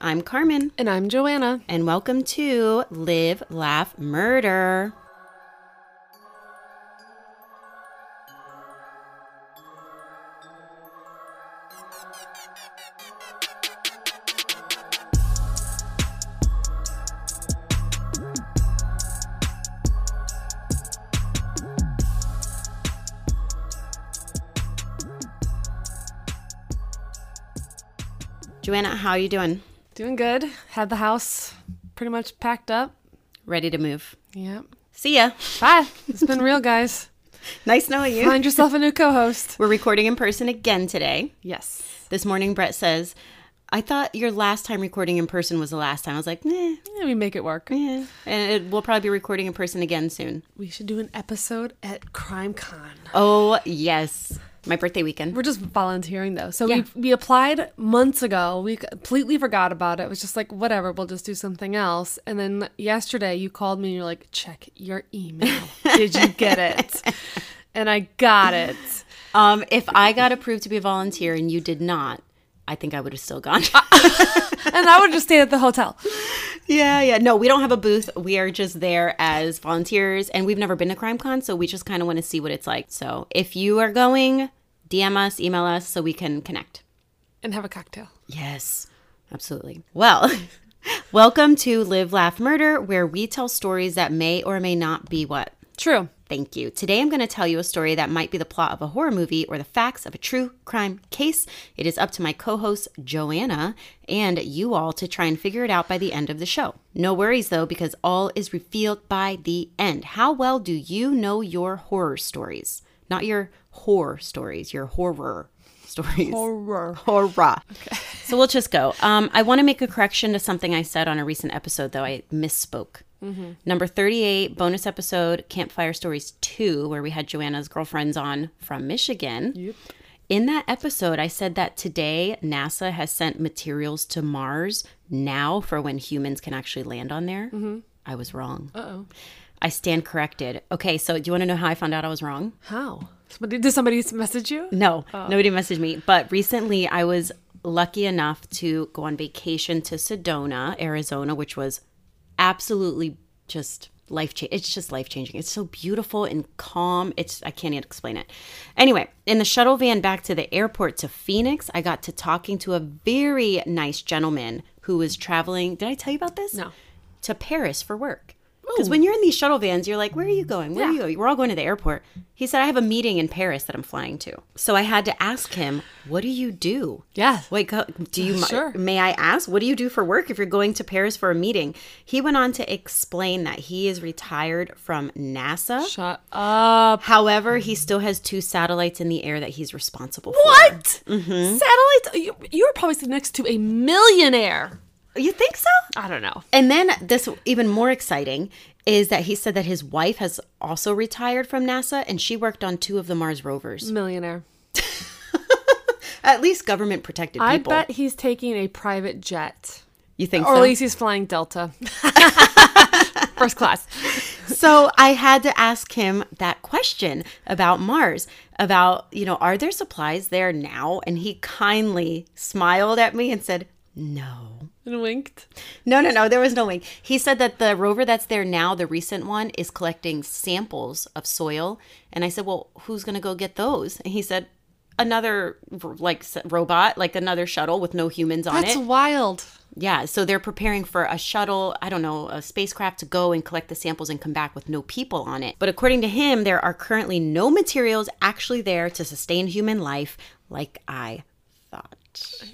I'm Carmen. And I'm Joanna. And welcome to Live, Laugh, Murder. Joanna, how are you doing? Doing good. Had the house pretty much packed up. Ready to move. Yep. See ya. Bye. It's been real, guys. Nice knowing you. Find yourself a new co-host. We're recording in person again today. Yes. This morning, Brett says, I thought your last time recording in person was the last time. I was like, nah. Yeah, we make it work. Yeah. And we'll probably be recording in person again soon. We should do an episode at CrimeCon. Oh, yes. My birthday weekend. We're just volunteering, though. So yeah. we applied months ago. We completely forgot about it. It was just like, whatever, we'll just do something else. And then yesterday you called me and you're like, check your email. Did you get it? And I got it. If I got approved to be a volunteer and you did not, I think I would have still gone. And I would just stay at the hotel. Yeah. No, we don't have a booth. We are just there as volunteers. And we've never been to CrimeCon, so we just kind of want to see what it's like. So if you are going, DM us, email us, so we can connect. And have a cocktail. Yes, absolutely. Well, welcome to Live, Laugh, Murder, where we tell stories that may or may not be what? True. Thank you. Today I'm going to tell you a story that might be the plot of a horror movie or the facts of a true crime case. It is up to my co-host Joanna and you all to try and figure it out by the end of the show. No worries though, because all is revealed by the end. How well do you know your horror stories? Not your horror stories, your horror stories. Horror. Okay. So we'll just go. I want to make a correction to something I said on a recent episode, though. I misspoke. Mm-hmm. Number 38, bonus episode, Campfire Stories 2, where we had Joanna's girlfriends on from Michigan. Yep. In that episode, I said that today NASA has sent materials to Mars now for when humans can actually land on there. Mm-hmm. I was wrong. Uh-oh. I stand corrected. Okay, so do you want to know how I found out I was wrong? How? Did somebody message you? No, Nobody messaged me. But recently, I was lucky enough to go on vacation to Sedona, Arizona, which was absolutely just life-changing. It's just life-changing. It's so beautiful and calm. I can't even explain it. Anyway, in the shuttle van back to the airport to Phoenix, I got to talking to a very nice gentleman who was traveling. Did I tell you about this? No. To Paris for work. Because when you're in these shuttle vans, you're like, where are you going? Where are you going? We're all going to the airport. He said, I have a meeting in Paris that I'm flying to. So I had to ask him, what do you do? Yeah. Wait, do you, sure. May I ask, what do you do for work if you're going to Paris for a meeting? He went on to explain that he is retired from NASA. Shut up. However, he still has 2 satellites in the air that he's responsible for. What? Mm-hmm. Satellites? You're probably sitting next to a millionaire. You think so? I don't know. And then this even more exciting is that he said that his wife has also retired from NASA and she worked on 2 of the Mars rovers. Millionaire. At least government protected people. I bet he's taking a private jet. You think so? Or at least he's flying Delta. First class. So I had to ask him that question about Mars, about, are there supplies there now? And he kindly smiled at me and said, no. And winked? No. There was no wink. He said that the rover that's there now, the recent one, is collecting samples of soil. And I said, well, who's going to go get those? And he said, another robot, like another shuttle with no humans on it. That's wild. Yeah. So they're preparing for a shuttle, a spacecraft to go and collect the samples and come back with no people on it. But according to him, there are currently no materials actually there to sustain human life like I thought.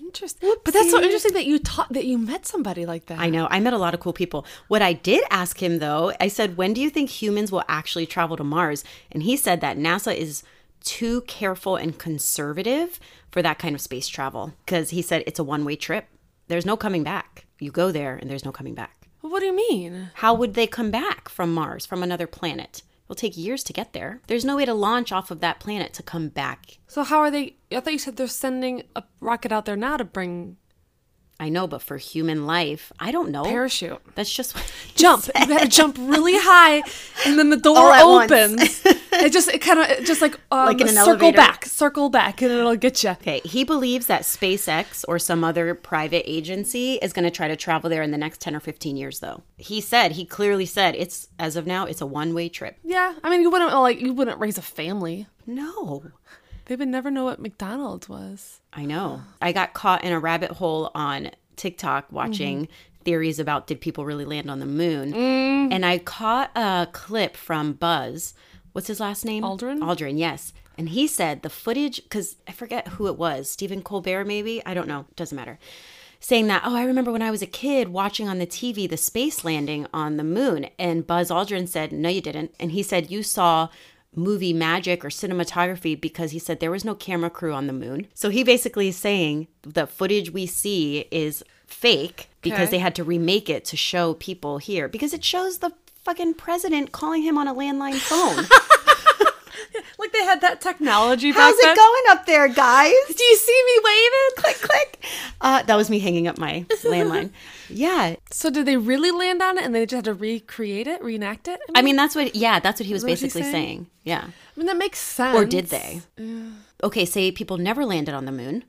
Interesting. Whoopsie. But that's so interesting that you met somebody like that. I know. I met a lot of cool people. What I did ask him, though, I said, when do you think humans will actually travel to Mars? And he said that NASA is too careful and conservative for that kind of space travel because he said it's a one-way trip. There's no coming back. You go there and there's no coming back. Well, what do you mean? How would they come back from Mars, from another planet? It'll take years to get there. There's no way to launch off of that planet to come back. So how are they? I thought you said they're sending a rocket out there now to bring... I know, but for human life, I don't know. Parachute. That's just what... Jump. You gotta jump really high, and then the door opens. It just kind of circle back, and it'll get you. Okay, he believes that SpaceX or some other private agency is going to try to travel there in the next 10 or 15 years, though. He clearly said it's, as of now, it's a one-way trip. Yeah, I mean, you wouldn't raise a family. No. They would never know what McDonald's was. I know. I got caught in a rabbit hole on TikTok watching theories about did people really land on the moon. Mm. And I caught a clip from Buzz. What's his last name? Aldrin? Aldrin, yes. And he said the footage, because I forget who it was, Stephen Colbert maybe? I don't know. Doesn't matter. Saying that, I remember when I was a kid watching on the TV the space landing on the moon. And Buzz Aldrin said, no, you didn't. And he said, you saw movie magic or cinematography, because he said there was no camera crew on the moon. So he basically is saying the footage we see is fake because they had to remake it to show people here, because it shows the fucking president calling him on a landline phone. Like they had that technology back then. How's it going up there, guys? Do you see me waving? Click, click. That was me hanging up my landline. Yeah. So did they really land on it and they just had to recreate it, reenact it? I mean that's what he was basically saying. Yeah. I mean, that makes sense. Or did they? Yeah. Okay, say people never landed on the moon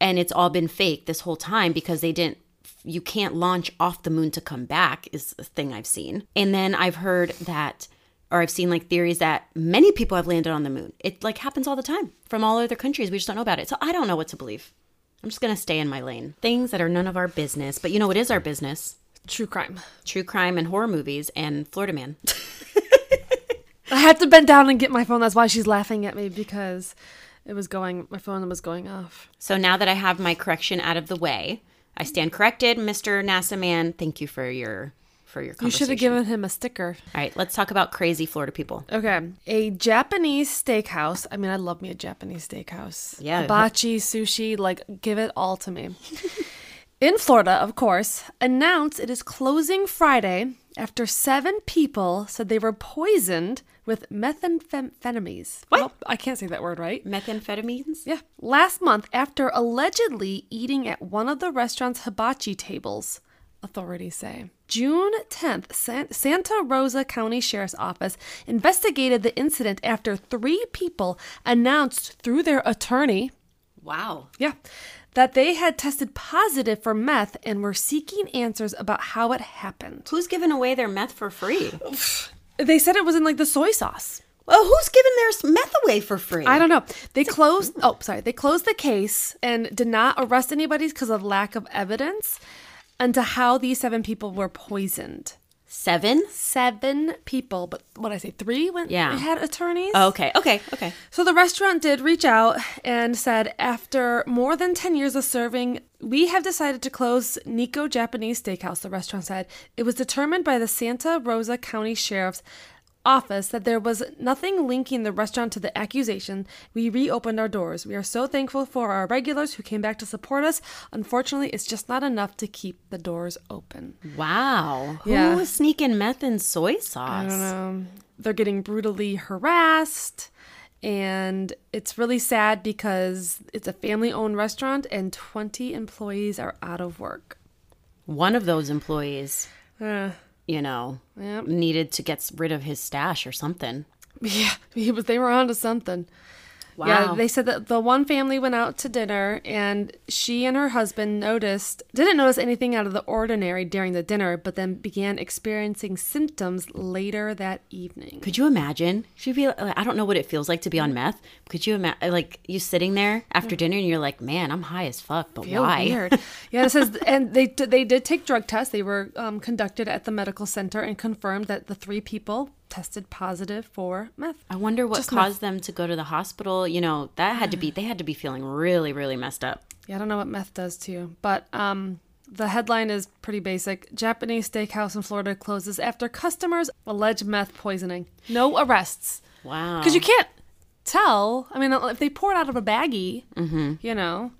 and it's all been fake this whole time because they didn't. You can't launch off the moon to come back is the thing I've seen. And then I've heard that, or I've seen like theories that many people have landed on the moon. It like happens all the time from all other countries. We just don't know about it. So I don't know what to believe. I'm just going to stay in my lane. Things that are none of our business. But you know what is our business? True crime. True crime and horror movies and Florida Man. I had to bend down and get my phone. That's why she's laughing at me, because my phone was going off. So now that I have my correction out of the way, I stand corrected, Mr. NASA Man. Thank you for your conversation. You should have given him a sticker. All right, let's talk about crazy Florida people. Okay. A Japanese steakhouse. I mean, I love me a Japanese steakhouse. Yeah. Hibachi, sushi, like give it all to me. In Florida, of course, announced it is closing Friday after 7 people said they were poisoned with methamphetamines. What? Well, I can't say that word right. Methamphetamines? Yeah. Last month, after allegedly eating at one of the restaurant's hibachi tables, authorities say. June 10th, Santa Rosa County Sheriff's Office investigated the incident after 3 people announced through their attorney. Wow. Yeah. That they had tested positive for meth and were seeking answers about how it happened. Who's giving away their meth for free? They said it was in, like, the soy sauce. Well, who's giving their meth away for free? I don't know. They closed the case and did not arrest anybody because of lack of evidence into how these 7 people were poisoned. 7? 7 people. But what I say, 3 went? Yeah. They had attorneys. Oh, okay. So the restaurant did reach out and said, after more than 10 years of serving, we have decided to close Nico Japanese Steakhouse, the restaurant said. It was determined by the Santa Rosa County Sheriff's Office that there was nothing linking the restaurant to the accusation. We reopened our doors. We are so thankful for our regulars who came back to support us. Unfortunately, it's just not enough to keep the doors open. Wow. Yeah. Who was sneaking meth and soy sauce? I don't know. They're getting brutally harassed. And it's really sad because it's a family-owned restaurant and 20 employees are out of work. One of those employees, needed to get rid of his stash or something. Yeah, they were onto something. Wow. Yeah, they said that the one family went out to dinner and she and her husband didn't notice anything out of the ordinary during the dinner, but then began experiencing symptoms later that evening. Could you imagine? I don't know what it feels like to be on meth. Could you imagine, like, you sitting there after dinner and you're like, man, I'm high as fuck, but why? Weird. Yeah, it says, and they did take drug tests. They were conducted at the medical center and confirmed that the 3 people tested positive for meth. I wonder what caused them to go to the hospital. You know, they had to be feeling really, really messed up. Yeah, I don't know what meth does to you. But the headline is pretty basic. Japanese steakhouse in Florida closes after customers allege meth poisoning. No arrests. Wow. Because you can't tell. I mean, if they pour it out of a baggie,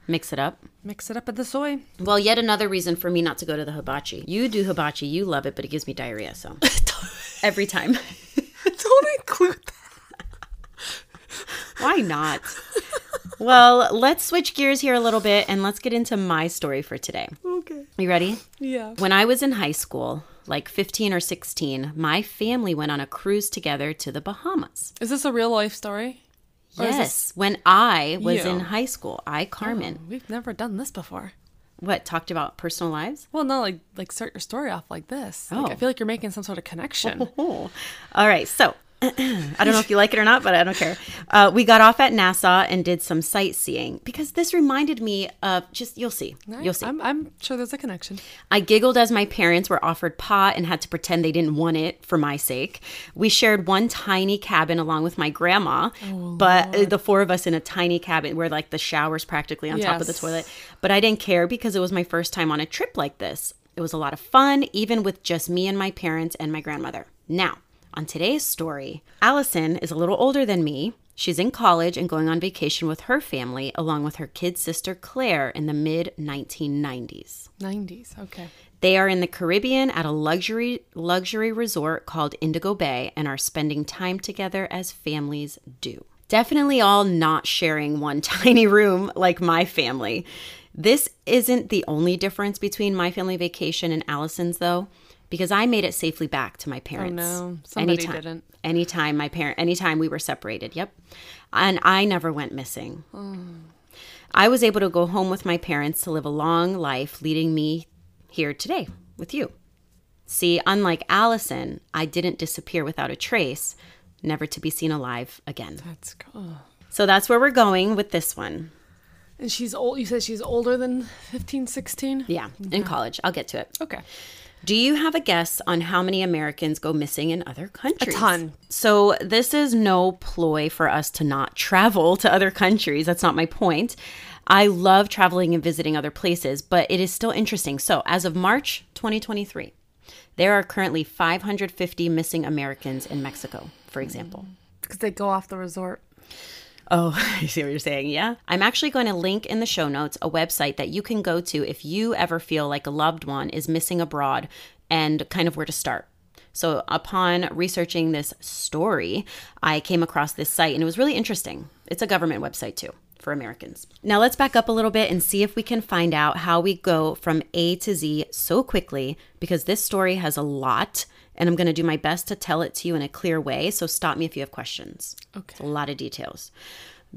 mix it up with the soy. Well, yet another reason for me not to go to the hibachi. You do hibachi. You love it, but it gives me diarrhea, so... Every time. Don't include that. Why not? Well, let's switch gears here a little bit and let's get into my story for today. Okay. You ready? Yeah. When I was in high school, like 15 or 16, my family went on a cruise together to the Bahamas. Is this a real life story? Yes. When I was in high school, Carmen. Oh, we've never done this before. What, talked about personal lives? Well, no, like start your story off like this. Oh. Like, I feel like you're making some sort of connection. Oh. All right, so I don't know if you like it or not, but I don't care. We got off at NASA and did some sightseeing because this reminded me of just, you'll see. Right. You'll see. I'm sure there's a connection. I giggled as my parents were offered pot and had to pretend they didn't want it for my sake. We shared one tiny cabin along with my grandma, but the four of us in a tiny cabin where like the shower's practically on top of the toilet. But I didn't care because it was my first time on a trip like this. It was a lot of fun, even with just me and my parents and my grandmother. Now, on today's story, Allison is a little older than me. She's in college and going on vacation with her family along with her kid sister Claire in the mid-1990s. 90s, okay. They are in the Caribbean at a luxury resort called Indigo Bay and are spending time together as families do. Definitely all not sharing one tiny room like my family. This isn't the only difference between my family vacation and Allison's, though. Because I made it safely back to my parents. Oh, no. Somebody didn't. Anytime we were separated. Yep. And I never went missing. Mm. I was able to go home with my parents to live a long life, leading me here today with you. See, unlike Allison, I didn't disappear without a trace, never to be seen alive again. That's cool. So that's where we're going with this one. And she's old. You said she's older than 15, 16? Yeah, in college. I'll get to it. Okay. Do you have a guess on how many Americans go missing in other countries? A ton. So this is no ploy for us to not travel to other countries. That's not my point. I love traveling and visiting other places, but it is still interesting. So as of March 2023, there are currently 550 missing Americans in Mexico, for example. Because they go off the resort. Oh, I see what you're saying, yeah? I'm actually going to link in the show notes a website that you can go to if you ever feel like a loved one is missing abroad and kind of where to start. So upon researching this story, I came across this site and it was really interesting. It's a government website too for Americans. Now let's back up a little bit and see if we can find out how we go from A to Z so quickly because this story has a lot and I'm going to do my best to tell it to you in a clear way, so stop me if you have questions. Okay. It's a lot of details.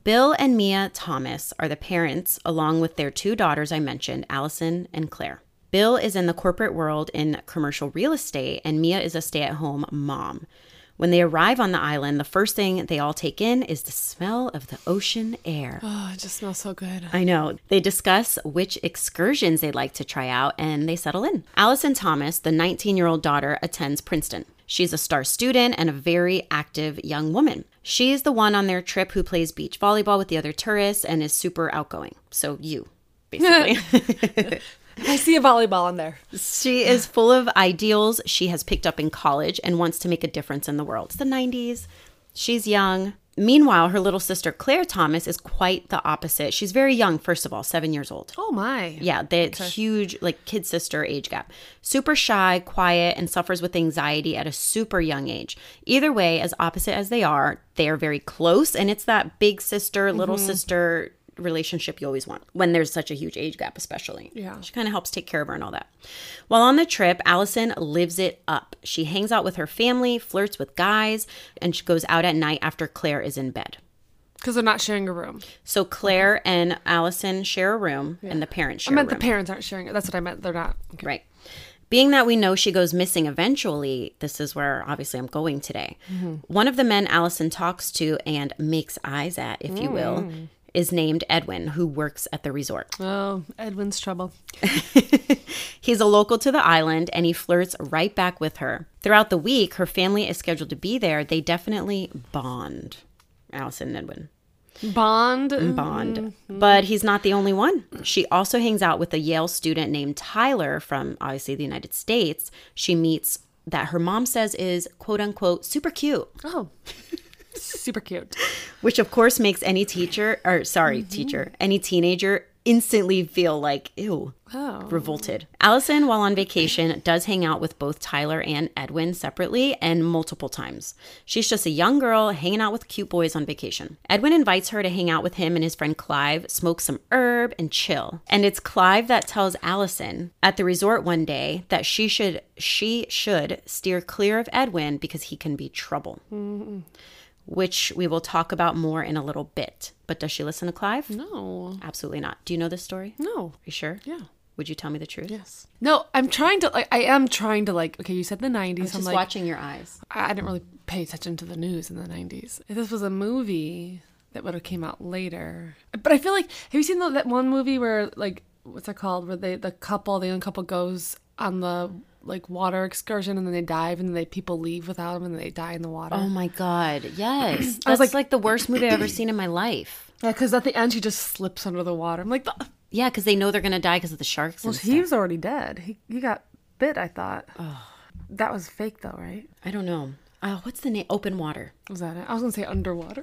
Bill and Mia Thomas are the parents, along with their two daughters I mentioned, Allison and Claire. Bill is in the corporate world in commercial real estate, and Mia is a stay-at-home mom. When they arrive on the island, the first thing they all take in is the smell of the ocean air. Oh, it just smells so good. I know. They discuss which excursions they'd like to try out, and they settle in. Allison Thomas, the 19-year-old daughter, attends Princeton. She's a star student and a very active young woman. She is the one on their trip who plays beach volleyball with the other tourists and is super outgoing. So you, basically. I see a volleyball in there. She is full of ideals she has picked up in college and wants to make a difference in the world. It's the 90s. She's young. Meanwhile, her little sister, Claire Thomas, is quite the opposite. She's very young, first of all, 7 years old. Oh, my. Yeah, that's huge, like, kid sister age gap. Super shy, quiet, and suffers with anxiety at a super young age. Either way, as opposite as they are very close, and it's that big sister, little sister relationship you always want when there's such a huge age gap, especially. Yeah. She kind of helps take care of her and all that. While on the trip, Allison lives it up. She hangs out with her family, flirts with guys, and she goes out at night after Claire is in bed. Because they're not sharing a room. So Claire and Allison share a room and the parents share a room. I meant the parents aren't sharing it. That's what I meant. They're not. Okay. Right. Being that we know she goes missing eventually, this is where obviously I'm going today. Mm-hmm. One of the men Allison talks to and makes eyes at, if you will, is named Edwin, who works at the resort. Oh, Edwin's trouble. He's a local to the island, and he flirts right back with her. Throughout the week, her family is scheduled to be there. They definitely bond, Allison and Edwin. Bond. But he's not the only one. She also hangs out with a Yale student named Tyler from, obviously, the United States. She meets that her mom says is, quote unquote, super cute. Oh, super cute. Which, of course, makes any teacher, any teenager instantly feel like, ew, revolted. Allison, while on vacation, does hang out with both Tyler and Edwin separately and multiple times. She's just a young girl hanging out with cute boys on vacation. Edwin invites her to hang out with him and his friend Clive, smoke some herb, and chill. And it's Clive that tells Allison at the resort one day that she should steer clear of Edwin because he can be trouble. Mm-hmm. Which we will talk about more in a little bit. But does she listen to Clive? No. Absolutely not. Do you know this story? No. Are you sure? Yeah. Would you tell me the truth? Yes. No, I'm trying to, like, okay, you said the 90s. I'm just watching your eyes. I didn't really pay attention to the news in the 90s. If this was a movie that would have came out later. But I feel like, have you seen that one movie where, like, what's it called? Where they, the young couple goes on the, like, water excursion, and then they dive, and then people leave without them, and then they die in the water. Oh my God, yes. That's like the worst movie I've ever seen in my life. Yeah, because at the end she just slips under the water. I'm like, yeah, because they know they're gonna die because of the sharks. Well, he was already dead. He got bit, I thought. Oh. That was fake though, right? I don't know. What's the name? Open Water. Was that it? I was gonna say Underwater.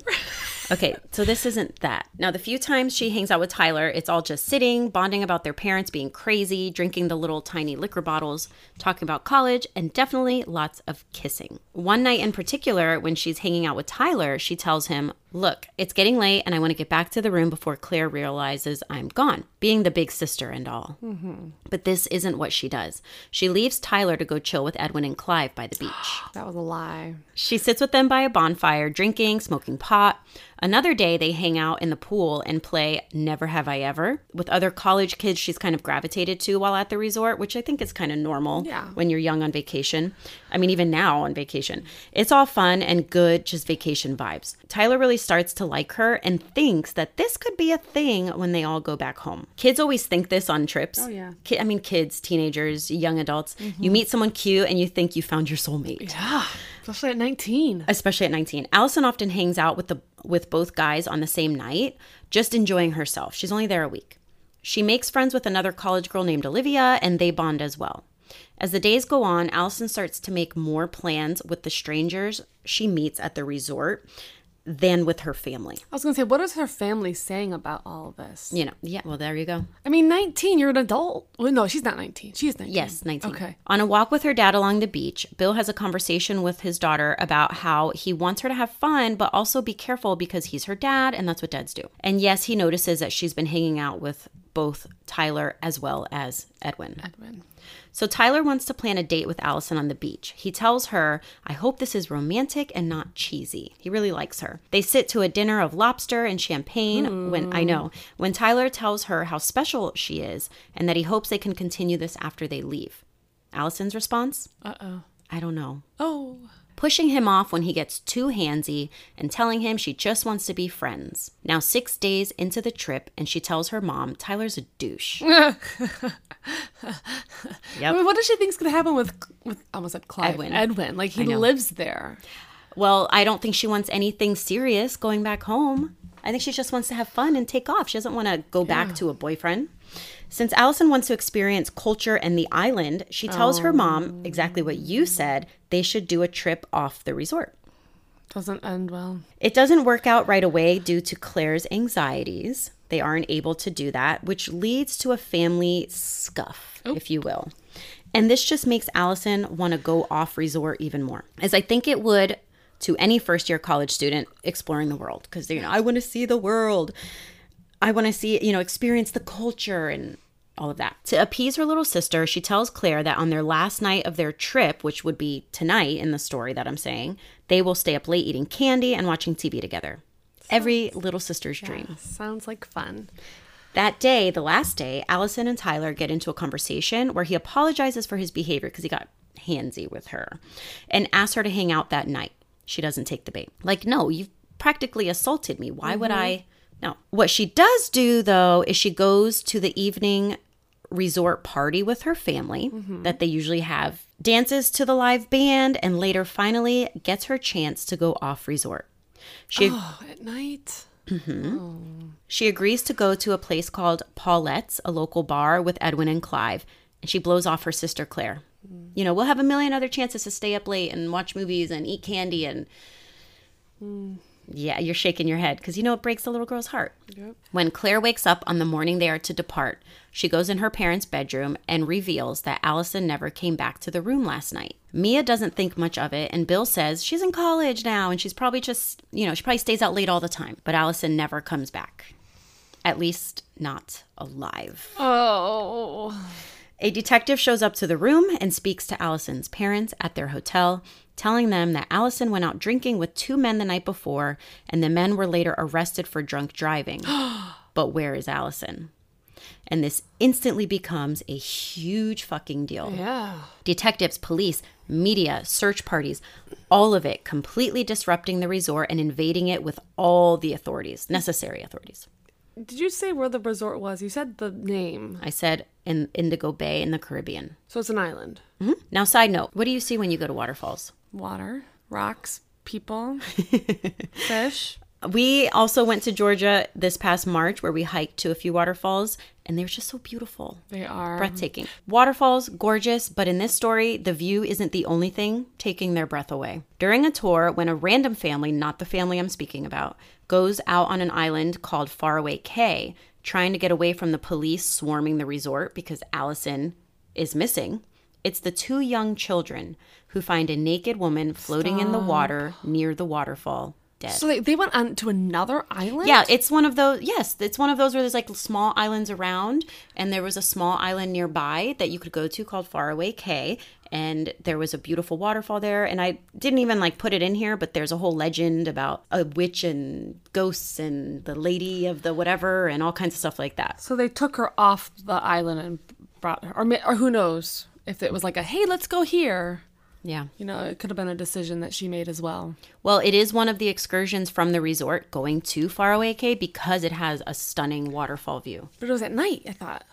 Okay, so this isn't that. Now, the few times she hangs out with Tyler, it's all just sitting, bonding about their parents being crazy, drinking the little tiny liquor bottles, talking about college, and definitely lots of kissing. One night in particular, when she's hanging out with Tyler, she tells him, "Look, it's getting late and I want to get back to the room before Claire realizes I'm gone," being the big sister and all. Mm-hmm. But this isn't what she does. She leaves Tyler to go chill with Edwin and Clive by the beach. That was a lie. She sits with them by a bonfire, drinking, smoking pot. Another day, they hang out in the pool and play Never Have I Ever with other college kids she's kind of gravitated to while at the resort, which I think is kind of normal when you're young on vacation. I mean, even now on vacation. It's all fun and good, just vacation vibes. Tyler really starts to like her and thinks that this could be a thing when they all go back home. Kids always think this on trips. Oh, yeah. Kids, teenagers, young adults. Mm-hmm. You meet someone cute and you think you found your soulmate. Yeah. Especially at 19. Allison often hangs out with both guys on the same night, just enjoying herself. She's only there a week. She makes friends with another college girl named Olivia, and they bond as well. As the days go on, Allison starts to make more plans with the strangers she meets at the resort than with her family. I was going to say, what is her family saying about all of this? You know, yeah, well, there you go. I mean, 19, you're an adult. Well, no, she's not 19. She is 19. Yes, 19. Okay. On a walk with her dad along the beach, Bill has a conversation with his daughter about how he wants her to have fun, but also be careful because he's her dad, and that's what dads do. And yes, he notices that she's been hanging out with both Tyler as well as Edwin. So Tyler wants to plan a date with Allison on the beach. He tells her, "I hope this is romantic and not cheesy." He really likes her. They sit to a dinner of lobster and champagne when Tyler tells her how special she is and that he hopes they can continue this after they leave. Allison's response? Uh-oh. I don't know. Oh. Pushing him off when he gets too handsy and telling him she just wants to be friends. Now 6 days into the trip, and she tells her mom Tyler's a douche. Yep. I mean, what does she think's going to happen with almost like Clive? Edwin. Like, he lives there. Well, I don't think she wants anything serious going back home. I think she just wants to have fun and take off. She doesn't want to go back to a boyfriend. Since Allison wants to experience culture and the island, she tells her mom exactly what you said. They should do a trip off the resort. Doesn't end well. It doesn't work out right away due to Claire's anxieties. They aren't able to do that, which leads to a family scuff, if you will. And this just makes Allison want to go off resort even more, as I think it would to any first-year college student exploring the world. Because, you know, I want to see the world. I want to see, you know, experience the culture and all of that. To appease her little sister, she tells Claire that on their last night of their trip, which would be tonight in the story that I'm saying, they will stay up late eating candy and watching TV together. Every little sister's dream. Sounds like fun. That day, the last day, Allison and Tyler get into a conversation where he apologizes for his behavior because he got handsy with her and asks her to hang out that night. She doesn't take the bait. Like, no, you've practically assaulted me. Why would I? No. What she does do, though, is she goes to the evening resort party with her family that they usually have, dances to the live band, and later finally gets her chance to go off resort. At night? Mm-hmm. Oh. She agrees to go to a place called Paulette's, a local bar, with Edwin and Clive, and she blows off her sister, Claire. You know, we'll have a million other chances to stay up late and watch movies and eat candy and Yeah, you're shaking your head because, you know, it breaks the little girl's heart. Yep. When Claire wakes up on the morning they are to depart, she goes in her parents' bedroom and reveals that Allison never came back to the room last night. Mia doesn't think much of it, and Bill says she's in college now and she's probably just, you know, she probably stays out late all the time. But Allison never comes back, at least not alive. Oh. A detective shows up to the room and speaks to Allison's parents at their hotel, telling them that Allison went out drinking with two men the night before, and the men were later arrested for drunk driving. But where is Allison? And this instantly becomes a huge fucking deal. Yeah. Detectives, police, media, search parties, all of it completely disrupting the resort and invading it with all the authorities, necessary authorities. Did you say where the resort was? You said the name. I said in Indigo Bay in the Caribbean. So it's an island. Mm-hmm. Now, side note, what do you see when you go to waterfalls? Water, rocks, people, fish. We also went to Georgia this past March where we hiked to a few waterfalls, and they were just so beautiful. They are. Breathtaking. Waterfalls, gorgeous, but in this story, the view isn't the only thing taking their breath away. During a tour, when a random family, not the family I'm speaking about, goes out on an island called Faraway Cay, trying to get away from the police swarming the resort because Allison is missing, it's the two young children who find a naked woman floating in the water near the waterfall. Dead. So they went on to another island? Yeah, it's one of those. Yes, it's one of those where there's like small islands around, and there was a small island nearby that you could go to called Faraway Cay, and there was a beautiful waterfall there. And I didn't even like put it in here, but there's a whole legend about a witch and ghosts and the lady of the whatever and all kinds of stuff like that. So they took her off the island and brought her, or who knows if it was like a hey, let's go here. Yeah. You know, it could have been a decision that she made as well. Well, it is one of the excursions from the resort going to Faraway Cay because it has a stunning waterfall view. But it was at night, I thought.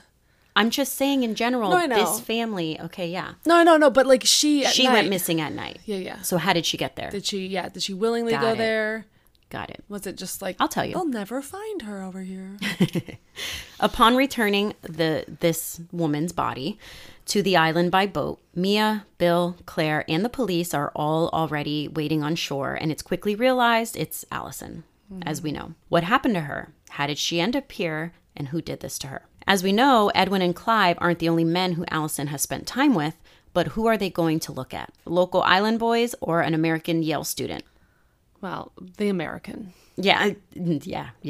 I'm just saying in general, this family, okay, yeah. No, but like she night, went missing at night. Yeah. So how did she get there? Did she willingly go there? Got it. Was it just like, I'll tell you. They'll never find her over here. Upon returning this woman's body to the island by boat, Mia, Bill, Claire, and the police are all already waiting on shore, and it's quickly realized it's Allison, as we know. What happened to her? How did she end up here? And who did this to her? As we know, Edwin and Clive aren't the only men who Allison has spent time with, but who are they going to look at? Local island boys or an American Yale student? Well, the American. Yeah,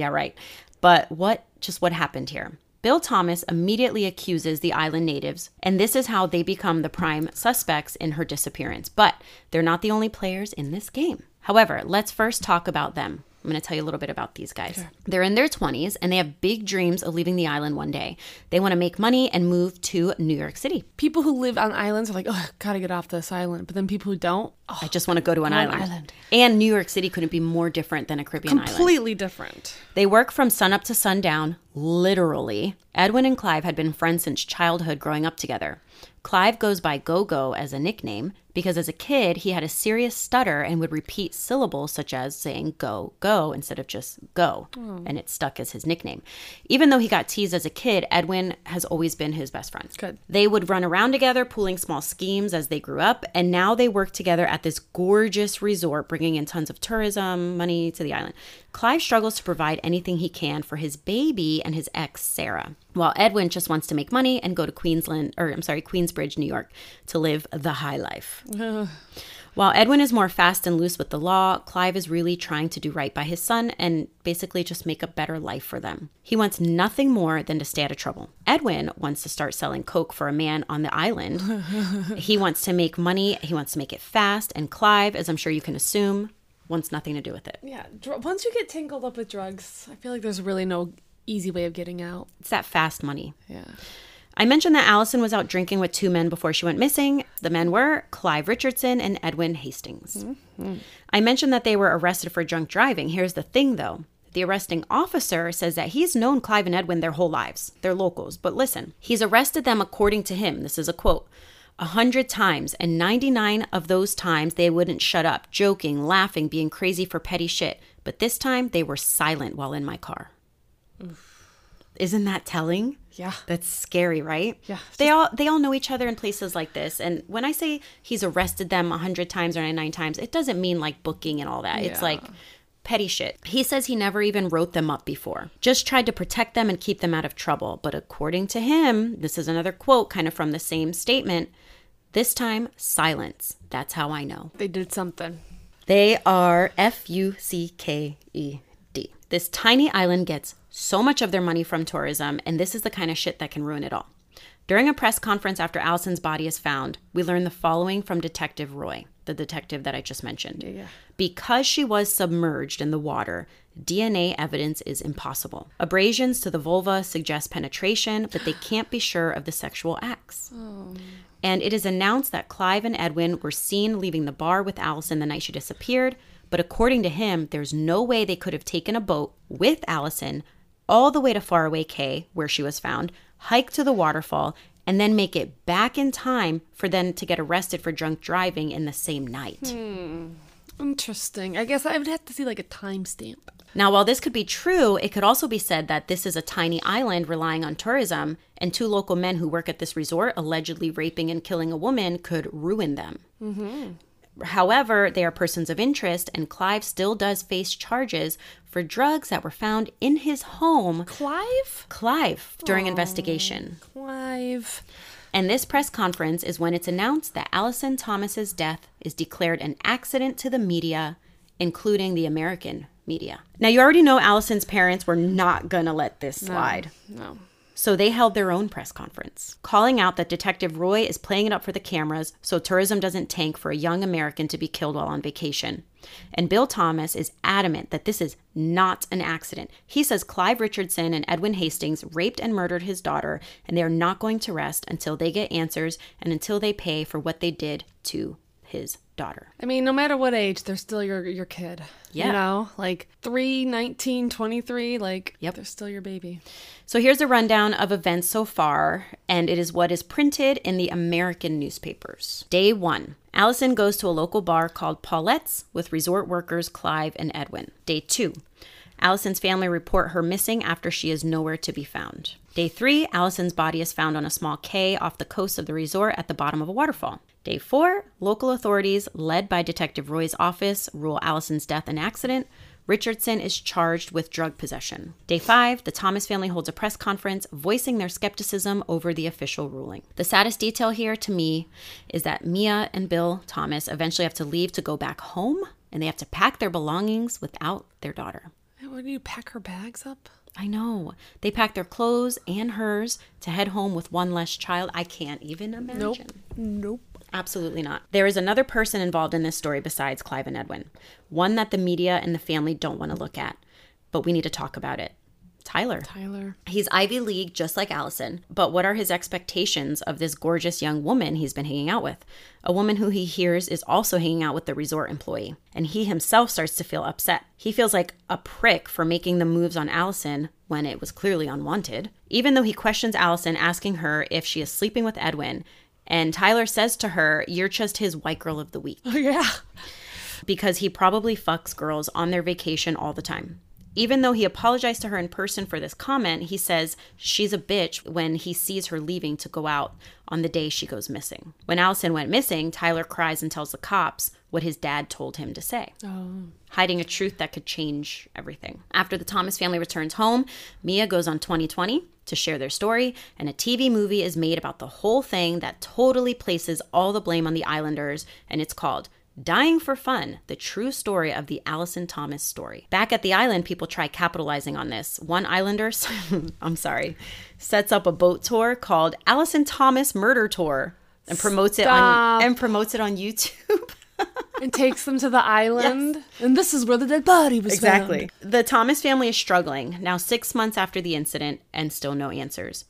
right. But what happened here? Bill Thomas immediately accuses the island natives, and this is how they become the prime suspects in her disappearance. But they're not the only players in this game. However, let's first talk about them. I'm going to tell you a little bit about these guys. Sure. They're in their 20s, and they have big dreams of leaving the island one day. They want to make money and move to New York City. People who live on islands are like, oh, got to get off this island. But then people who don't, I just want to go to an island. And New York City couldn't be more different than a Caribbean island. Completely different. They work from sunup to sundown, literally. Edwin and Clive had been friends since childhood growing up together. Clive goes by Go-Go as a nickname because as a kid, he had a serious stutter and would repeat syllables such as saying go, go instead of just go. Oh. And it stuck as his nickname. Even though he got teased as a kid, Edwin has always been his best friend. Good. They would run around together, pulling small schemes as they grew up. And now they work together at this gorgeous resort, bringing in tons of tourism money to the island. Clive struggles to provide anything he can for his baby and his ex, Sarah, while Edwin just wants to make money and go to Queensbridge, New York, to live the high life. While Edwin is more fast and loose with the law, Clive is really trying to do right by his son and basically just make a better life for them. He wants nothing more than to stay out of trouble. Edwin wants to start selling coke for a man on the island. He wants to make money. He wants to make it fast. And Clive, as I'm sure you can assume, wants nothing to do with it. Yeah. Once you get tangled up with drugs, I feel like there's really no easy way of getting out. It's that fast money. Yeah. I mentioned that Allison was out drinking with two men before she went missing. The men were Clive Richardson and Edwin Hastings. Mm-hmm. I mentioned that they were arrested for drunk driving. Here's the thing, though. The arresting officer says that he's known Clive and Edwin their whole lives. They're locals. But listen, he's arrested them according to him. This is a quote. 100 times, and 99 of those times they wouldn't shut up, joking, laughing, being crazy for petty shit. But this time they were silent while in my car. Oof. Isn't that telling? Yeah. That's scary, right? Yeah. They all know each other in places like this. And when I say he's arrested them 100 times or 99 times, it doesn't mean like booking and all that. Yeah. It's like petty shit. He says he never even wrote them up before, just tried to protect them and keep them out of trouble. But according to him, this is another quote kind of from the same statement, this time, silence. That's how I know. They did something. They are F-U-C-K-E-D. This tiny island gets so much of their money from tourism, and this is the kind of shit that can ruin it all. During a press conference after Allison's body is found, we learn the following from Detective Roy, the detective that I just mentioned. Yeah. Because she was submerged in the water, DNA evidence is impossible. Abrasions to the vulva suggest penetration, but they can't be sure of the sexual acts. Oh. And it is announced that Clive and Edwin were seen leaving the bar with Allison the night she disappeared, but according to him, there's no way they could have taken a boat with Allison all the way to Faraway Cay, where she was found, hike to the waterfall, and then make it back in time for them to get arrested for drunk driving in the same night. Interesting. I guess I would have to see like a timestamp. Now, while this could be true, it could also be said that this is a tiny island relying on tourism, and two local men who work at this resort allegedly raping and killing a woman could ruin them. Mm-hmm. However, they are persons of interest, and Clive still does face charges for drugs that were found in his home. Clive? Clive, during investigation. Clive. And this press conference is when it's announced that Allison Thomas's death is declared an accident to the media, including the American media. Now, you already know Allison's parents were not going to let this slide. No. So they held their own press conference, calling out that Detective Roy is playing it up for the cameras so tourism doesn't tank for a young American to be killed while on vacation. And Bill Thomas is adamant that this is not an accident. He says Clive Richardson and Edwin Hastings raped and murdered his daughter, and they are not going to rest until they get answers and until they pay for what they did to his daughter. I mean, no matter what age, they're still your kid. Yeah. You know, like 3, 19, 23, like yep. They're still your baby. So here's a rundown of events so far, and it is what is printed in the American newspapers. Day 1. Allison goes to a local bar called Paulette's with resort workers Clive and Edwin. Day 2. Allison's family report her missing after she is nowhere to be found. Day 3, Allison's body is found on a small cay off the coast of the resort at the bottom of a waterfall. Day 4, local authorities, led by Detective Roy's office, rule Allison's death an accident. Richardson is charged with drug possession. Day 5, the Thomas family holds a press conference voicing their skepticism over the official ruling. The saddest detail here to me is that Mia and Bill Thomas eventually have to leave to go back home, and they have to pack their belongings without their daughter. What, do you pack her bags up? I know. They pack their clothes and hers to head home with one less child. I can't even imagine. Nope. Absolutely not. There is another person involved in this story besides Clive and Edwin. One that the media and the family don't want to look at. But we need to talk about it. Tyler. He's Ivy League just like Allison. But what are his expectations of this gorgeous young woman he's been hanging out with? A woman who he hears is also hanging out with the resort employee. And he himself starts to feel upset. He feels like a prick for making the moves on Allison when it was clearly unwanted. Even though he questions Allison, asking her if she is sleeping with Edwin. And Tyler says to her, "You're just his white girl of the week." Oh, yeah. Because he probably fucks girls on their vacation all the time. Even though he apologized to her in person for this comment, he says she's a bitch when he sees her leaving to go out on the day she goes missing. When Allison went missing, Tyler cries and tells the cops what his dad told him to say. Oh. Hiding a truth that could change everything. After the Thomas family returns home, Mia goes on 20/20 to share their story, and a TV movie is made about the whole thing that totally places all the blame on the islanders, and it's called Dying for Fun: The True Story of the Allison Thomas Story. Back at the island, people try capitalizing on this. One islander, sets up a boat tour called Allison Thomas Murder Tour and promotes it on YouTube. And takes them to the island. Yes. And this is where the dead body was found. Exactly. The Thomas family is struggling, now 6 months after the incident, and still no answers.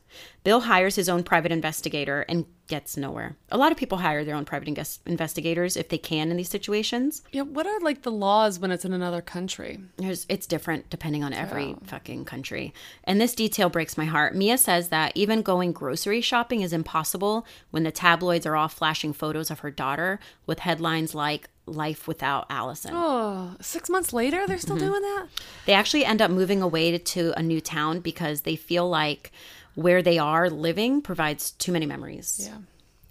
Bill hires his own private investigator and gets nowhere. A lot of people hire their own private investigators if they can in these situations. Yeah, what are like the laws when it's in another country? It's different depending on every fucking country. And this detail breaks my heart. Mia says that even going grocery shopping is impossible when the tabloids are all flashing photos of her daughter with headlines like, "Life without Allison." Oh, 6 months later, they're still doing that? They actually end up moving away to a new town because they feel like where they are living provides too many memories. Yeah.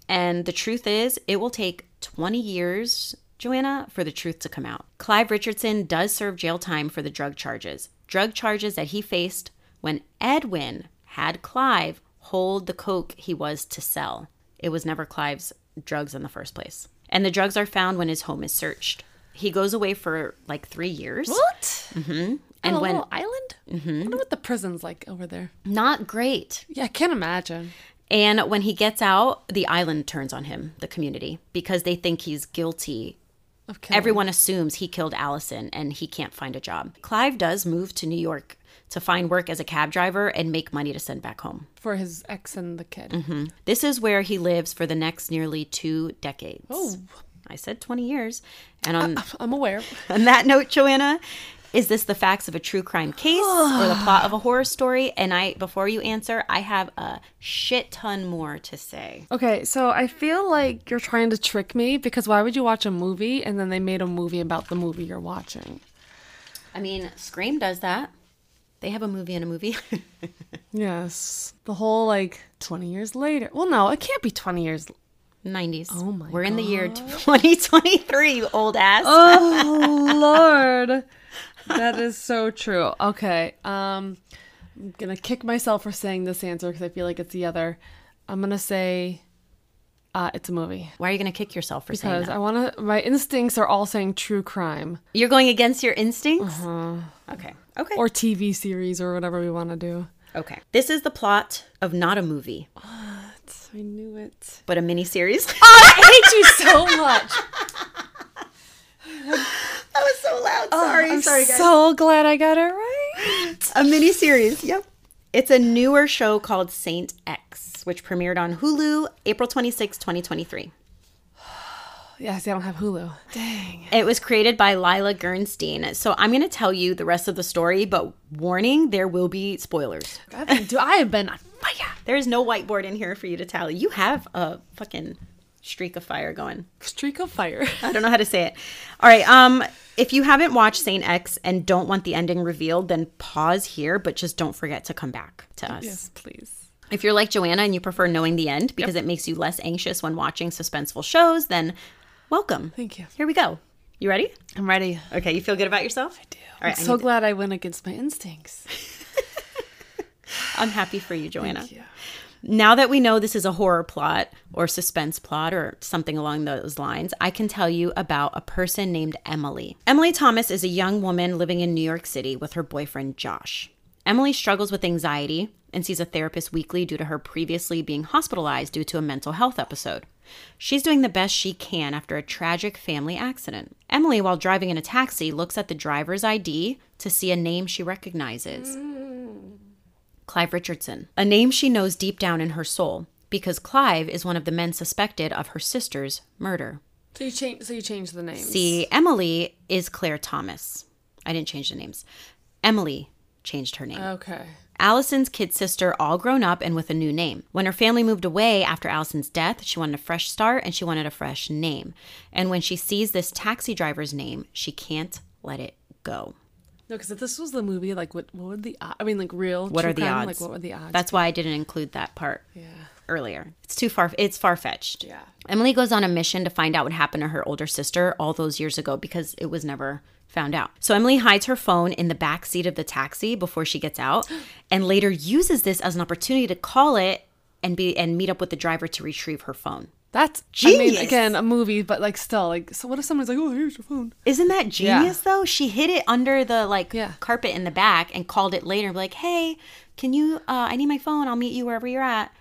And the truth is, it will take 20 years Joanna for the truth to come out. Clive Richardson does serve jail time for the drug charges that he faced when Edwin had Clive hold the coke he was to sell. It was never Clive's drugs in the first place. And the drugs are found when his home is searched. He goes away for like 3 years. What? Mm-hmm. And on a little island? Mm-hmm. I wonder what the prison's like over there. Not great. Yeah, I can't imagine. And when he gets out, the island turns on him, the community, because they think he's guilty. Okay. Everyone assumes he killed Allison, and he can't find a job. Clive does move to New York to find work as a cab driver and make money to send back home. For his ex and the kid. Mm-hmm. This is where he lives for the next nearly 2 decades. Oh. I said 20 years. And I'm aware. On that note, Joanna, is this the facts of a true crime case or the plot of a horror story? And before you answer, I have a shit ton more to say. Okay, so I feel like you're trying to trick me, because why would you watch a movie and then they made a movie about the movie you're watching? I mean, Scream does that. They have a movie in a movie. Yes. The whole, 20 years later. Well, no, it can't be 20 years 90s. Oh, my God. We're in the year 2023, you old ass. Oh, Lord. That is so true. Okay. I'm going to kick myself for saying this answer because I feel like it's the other. I'm going to say it's a movie. Why are you going to kick yourself for saying that? Because I want to. My instincts are all saying true crime. You're going against your instincts? Uh-huh. Okay. Okay. Or TV series or whatever we want to do. Okay. This is the plot of not a movie. What? I knew it. But a miniseries. Oh, I hate you so much. That was so loud. Sorry. Sorry, guys. I'm so glad I got it right. A miniseries. Yep. It's a newer show called Saint X, which premiered on Hulu April 26, 2023. Yeah, see, I don't have Hulu. Dang. It was created by Lila Gernstein. So I'm going to tell you the rest of the story, but warning, there will be spoilers. I have been on fire. There is no whiteboard in here for you to tally. You have a fucking streak of fire going. Streak of fire. I don't know how to say it. All right. If you haven't watched Saint X and don't want the ending revealed, then pause here, but just don't forget to come back to us. Yes, please. If you're like Joanna and you prefer knowing the end because it makes you less anxious when watching suspenseful shows, then welcome. Thank you. Here we go. You ready? I'm ready. Okay, you feel good about yourself? I do. All right, I'm so glad I went against my instincts. I'm happy for you, Joanna. Thank you. Now that we know this is a horror plot or suspense plot or something along those lines, I can tell you about a person named Emily. Emily Thomas is a young woman living in New York City with her boyfriend, Josh. Emily struggles with anxiety and sees a therapist weekly due to her previously being hospitalized due to a mental health episode. She's doing the best she can after a tragic family accident. Emily, while driving in a taxi, looks at the driver's ID to see a name she recognizes. Clive Richardson. A name she knows deep down in her soul, because Clive is one of the men suspected of her sister's murder. So you changed the names. See, Emily is Claire Thomas. I didn't change the names. Emily changed her name. Okay. Allison's kid sister, all grown up and with a new name. When her family moved away after Allison's death, she wanted a fresh start and she wanted a fresh name. And when she sees this taxi driver's name, she can't let it go. No, because if this was the movie, what would the odds? I mean, real. What are the odds? What were the odds? That's why I didn't include that part earlier. It's too far. It's far-fetched. Yeah. Emily goes on a mission to find out what happened to her older sister all those years ago because it was never found out. So Emily hides her phone in the back seat of the taxi before she gets out and later uses this as an opportunity to call it and meet up with the driver to retrieve her phone. That's genius. I mean, again, a movie, but still, so what if someone's oh, here's your phone? Isn't that genius though? She hid it under the carpet in the back and called it later and be like, hey, can you I need my phone. I'll meet you wherever you're at.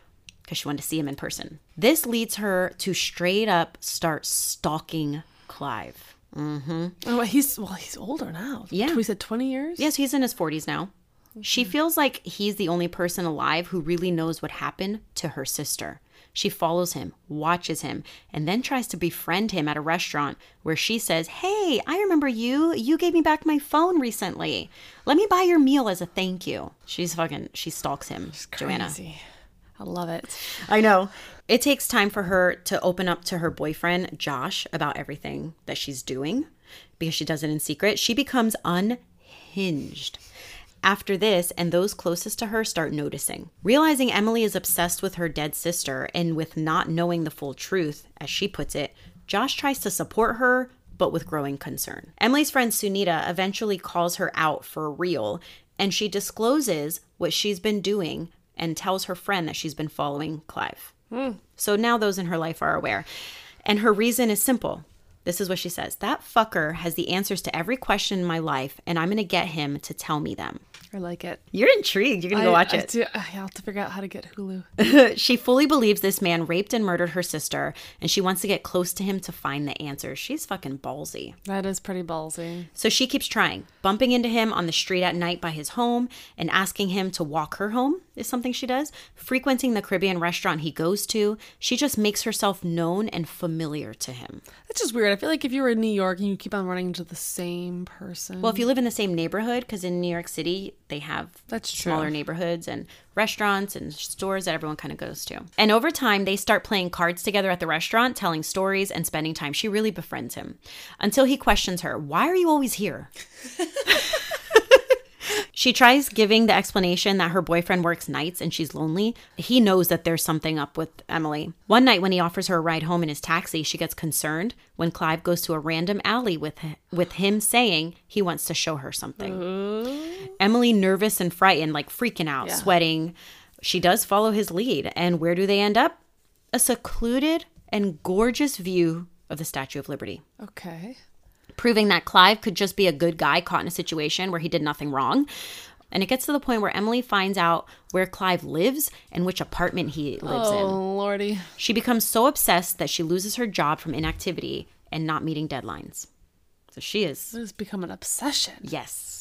Because she wanted to see him in person. This leads her to straight up start stalking Clive. Mm-hmm. Oh, he's older now. Yeah. We said 20 years? Yes, he's in his 40s now. Mm-hmm. She feels like he's the only person alive who really knows what happened to her sister. She follows him, watches him, and then tries to befriend him at a restaurant where she says, hey, I remember you. You gave me back my phone recently. Let me buy your meal as a thank you. She stalks him, she's crazy. Joanna. I love it. I know. It takes time for her to open up to her boyfriend, Josh, about everything that she's doing because she does it in secret. She becomes unhinged. After this, and those closest to her start noticing. Realizing Emily is obsessed with her dead sister and with not knowing the full truth, as she puts it, Josh tries to support her, but with growing concern. Emily's friend Sunita eventually calls her out for real, and she discloses what she's been doing and tells her friend that she's been following Clive. So now those in her life are aware. And her reason is simple. This is what she says. That fucker has the answers to every question in my life, and I'm going to get him to tell me them. I like it. You're intrigued. You're going to go watch it. I have to figure out how to get Hulu. She fully believes this man raped and murdered her sister, and she wants to get close to him to find the answers. She's fucking ballsy. That is pretty ballsy. So she keeps trying. Bumping into him on the street at night by his home and asking him to walk her home is something she does. Frequenting the Caribbean restaurant he goes to. She just makes herself known and familiar to him. That's just weird. I feel like if you were in New York and you keep on running into the same person. Well, if you live in the same neighborhood, because in New York City, they have smaller neighborhoods and restaurants and stores that everyone kind of goes to. And over time, they start playing cards together at the restaurant, telling stories and spending time. She really befriends him until he questions her, "Why are you always here?" She tries giving the explanation that her boyfriend works nights and she's lonely. He knows that there's something up with Emily. One night when he offers her a ride home in his taxi, she gets concerned when Clive goes to a random alley with him saying he wants to show her something. Ooh. Emily, nervous and frightened, like freaking out, sweating. She does follow his lead. And where do they end up? A secluded and gorgeous view of the Statue of Liberty. Okay. Proving that Clive could just be a good guy caught in a situation where he did nothing wrong. And it gets to the point where Emily finds out where Clive lives and which apartment he lives in. Oh, Lordy. She becomes so obsessed that she loses her job from inactivity and not meeting deadlines. So she is... This has become an obsession. Yes.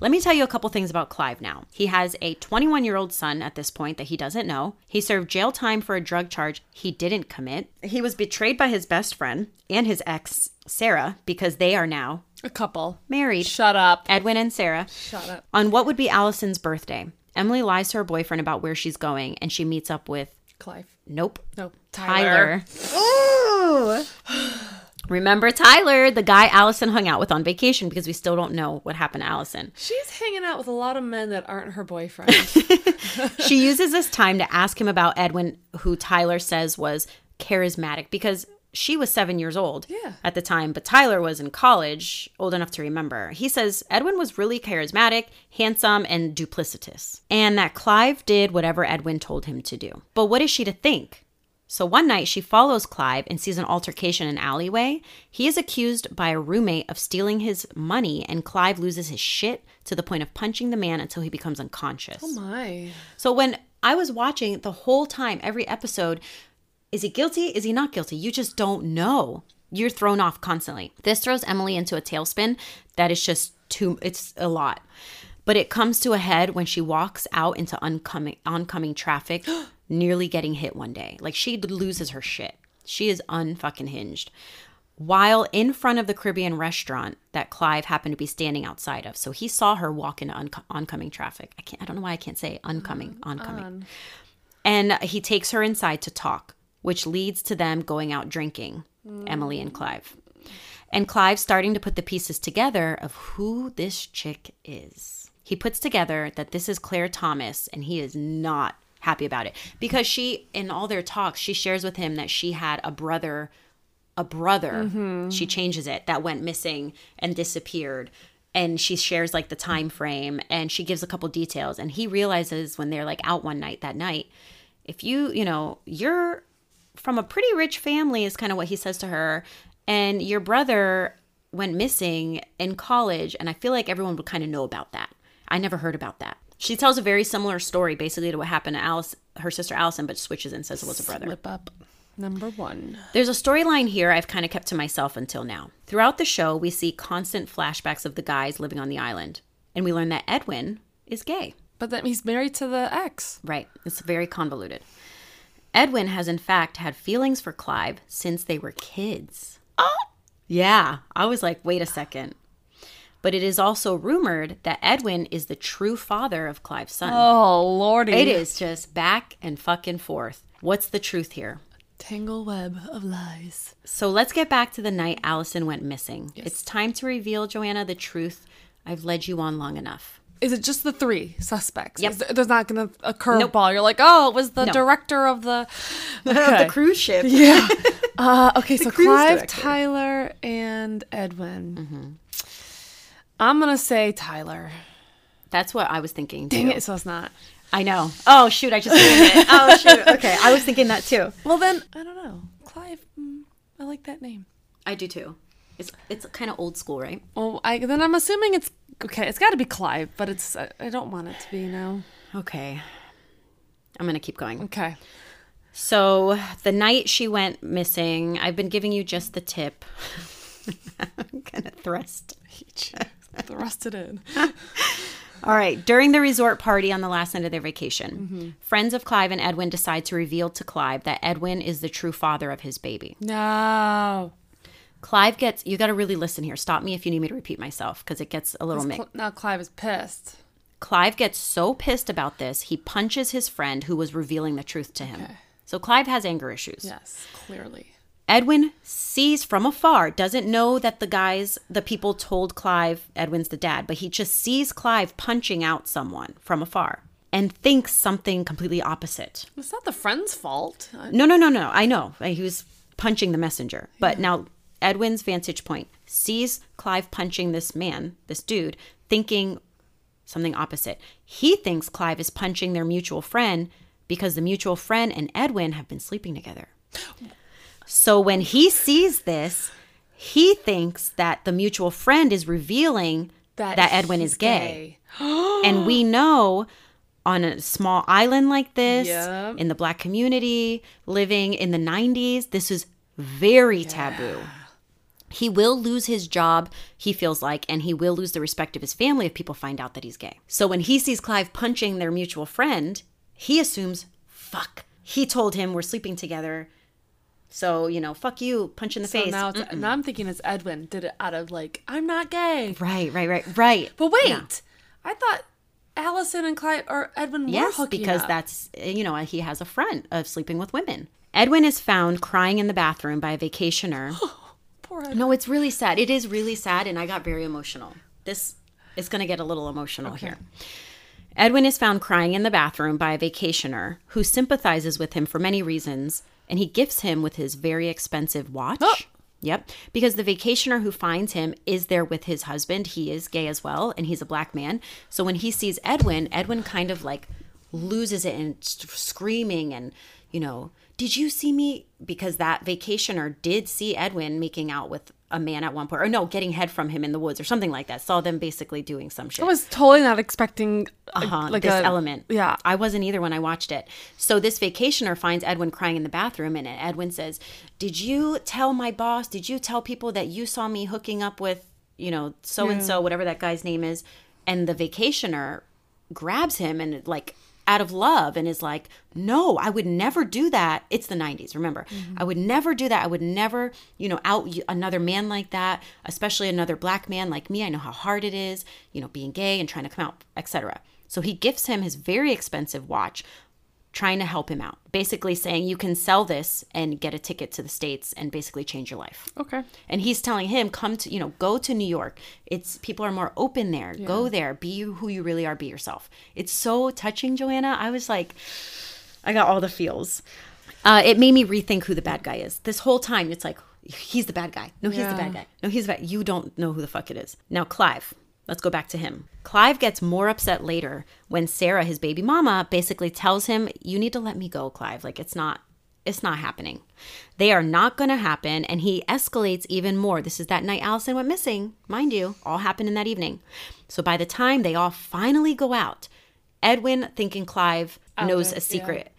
Let me tell you a couple things about Clive now. He has a 21-year-old son at this point that he doesn't know. He served jail time for a drug charge he didn't commit. He was betrayed by his best friend and his ex, Sarah, because they are now... A couple. Married. Shut up. Edwin and Sarah. Shut up. On what would be Allison's birthday, Emily lies to her boyfriend about where she's going, and she meets up with... Clive. Nope. Tyler. Ooh! Remember Tyler, the guy Allison hung out with on vacation, because we still don't know what happened to Allison. She's hanging out with a lot of men that aren't her boyfriend. She uses this time to ask him about Edwin, who Tyler says was charismatic, because she was 7 years old at the time, but Tyler was in college, old enough to remember. He says Edwin was really charismatic, handsome, and duplicitous, and that Clive did whatever Edwin told him to do. But what is she to think? So one night, she follows Clive and sees an altercation in an alleyway. He is accused by a roommate of stealing his money, and Clive loses his shit to the point of punching the man until he becomes unconscious. Oh, my. So when I was watching the whole time, every episode, is he guilty? Is he not guilty? You just don't know. You're thrown off constantly. This throws Emily into a tailspin that is just too – it's a lot. But it comes to a head when she walks out into oncoming traffic – nearly getting hit one day. Like, she loses her shit. She is unfucking hinged. While in front of the Caribbean restaurant that Clive happened to be standing outside of. So he saw her walk into oncoming traffic. I don't know why I can't say oncoming. And he takes her inside to talk, which leads to them going out drinking, Emily and Clive. And Clive starting to put the pieces together of who this chick is. He puts together that this is Claire Thomas, and he is not happy about it, because she, in all their talks, she shares with him that she had a brother, she changes it, that went missing and disappeared, and she shares like the time frame, and she gives a couple details, and he realizes when they're like out one night that night, if you're from a pretty rich family, is kind of what he says to her, and your brother went missing in college, and I feel like everyone would kind of know about that. I never heard about that. She tells a very similar story, basically, to what happened to Alice, her sister Allison, but switches and says it was a brother. Slip up. Number one. There's a storyline here I've kind of kept to myself until now. Throughout the show, we see constant flashbacks of the guys living on the island. And we learn that Edwin is gay. But then he's married to the ex. Right. It's very convoluted. Edwin has, in fact, had feelings for Clive since they were kids. Oh! Yeah. I was like, wait a second. But it is also rumored that Edwin is the true father of Clive's son. Oh, Lordy. It is just back and fucking forth. What's the truth here? A tangle web of lies. So let's get back to the night Allison went missing. Yes. It's time to reveal, Joanna, the truth. I've led you on long enough. Is it just the three suspects? Yep. There's not going to occur a curveball. You're like, oh, it was the director of the cruise ship. Yeah. Okay, so Clive, director. Tyler, and Edwin. Mm-hmm. I'm going to say Tyler. That's what I was thinking, too. Dang it, so it's not. I know. Oh, shoot, I just named it. Oh, shoot. Okay, I was thinking that, too. Well, then, I don't know. Clive, I like that name. I do, too. It's kind of old school, right? Oh, then I'm assuming it's... Okay, it's got to be Clive, but it's... I don't want it to be, no. Okay. I'm going to keep going. Okay. So, the night she went missing, I've been giving you just the tip. I'm going to thrust it in. All right. During the resort party on the last night of their vacation, mm-hmm. friends of Clive and Edwin decide to reveal to Clive that Edwin is the true father of his baby. No. Clive gets – you got to really listen here. Stop me if you need me to repeat myself because it gets a little mixed. Now Clive is pissed. Clive gets so pissed about this, he punches his friend who was revealing the truth to him. Okay. So Clive has anger issues. Yes, clearly. Edwin sees from afar, doesn't know that the people told Clive Edwin's the dad, but he just sees Clive punching out someone from afar and thinks something completely opposite. It's not the friend's fault. No. I know. He was punching the messenger. But now Edwin's vantage point sees Clive punching this man, this dude, thinking something opposite. He thinks Clive is punching their mutual friend because the mutual friend and Edwin have been sleeping together. So when he sees this, he thinks that the mutual friend is revealing that Edwin is gay. And we know on a small island like this, in the Black community, living in the 90s, this is very taboo. He will lose his job, he feels like, and he will lose the respect of his family if people find out that he's gay. So when he sees Clive punching their mutual friend, he assumes, fuck. He told him we're sleeping together. So, fuck you, punch in the face. Now I'm thinking it's Edwin did it out of I'm not gay. Right. But wait, I thought Allison and Clive or Edwin were hooking up. Yes, because that's, he has a front of sleeping with women. Edwin is found crying in the bathroom by a vacationer. Poor Edwin. No, it's really sad. It is really sad, and I got very emotional. This is going to get a little emotional here. Edwin is found crying in the bathroom by a vacationer who sympathizes with him for many reasons. And he gifts him with his very expensive watch. Oh. Yep. Because the vacationer who finds him is there with his husband. He is gay as well, and he's a black man. So when he sees Edwin, Edwin kind of loses it and screaming and, did you see me? Because that vacationer did see Edwin making out with a man at one point. Or no, getting head from him in the woods or something like that. Saw them basically doing some shit. I was totally not expecting this element. Yeah. I wasn't either when I watched it. So this vacationer finds Edwin crying in the bathroom and Edwin says, did you tell my boss, did you tell people that you saw me hooking up with, so-and-so, whatever that guy's name is? And the vacationer grabs him and out of love and is like, no, I would never do that. It's the 90s, remember. Mm-hmm. I would never do that. I would never, out another man like that, especially another black man like me. I know how hard it is, being gay and trying to come out, etc. So he gifts him his very expensive watch, trying to help him out, basically saying you can sell this and get a ticket to the States and basically change your life. Okay. And he's telling him, come to, go to New York. It's people are more open there. Yeah. Go there. Be who you really are. Be yourself. It's so touching, Joanna. I was like, I got all the feels. It made me rethink who the bad guy is. This whole time, it's like, he's the bad guy. No, he's the bad guy. No, he's the bad. You don't know who the fuck it is. Now, Clive. Let's go back to him. Clive gets more upset later when Sarah, his baby mama, basically tells him, you need to let me go, Clive. It's not happening. They are not going to happen. And he escalates even more. This is that night Allison went missing. Mind you, all happened in that evening. So by the time they all finally go out, Edwin thinking Clive knows a secret.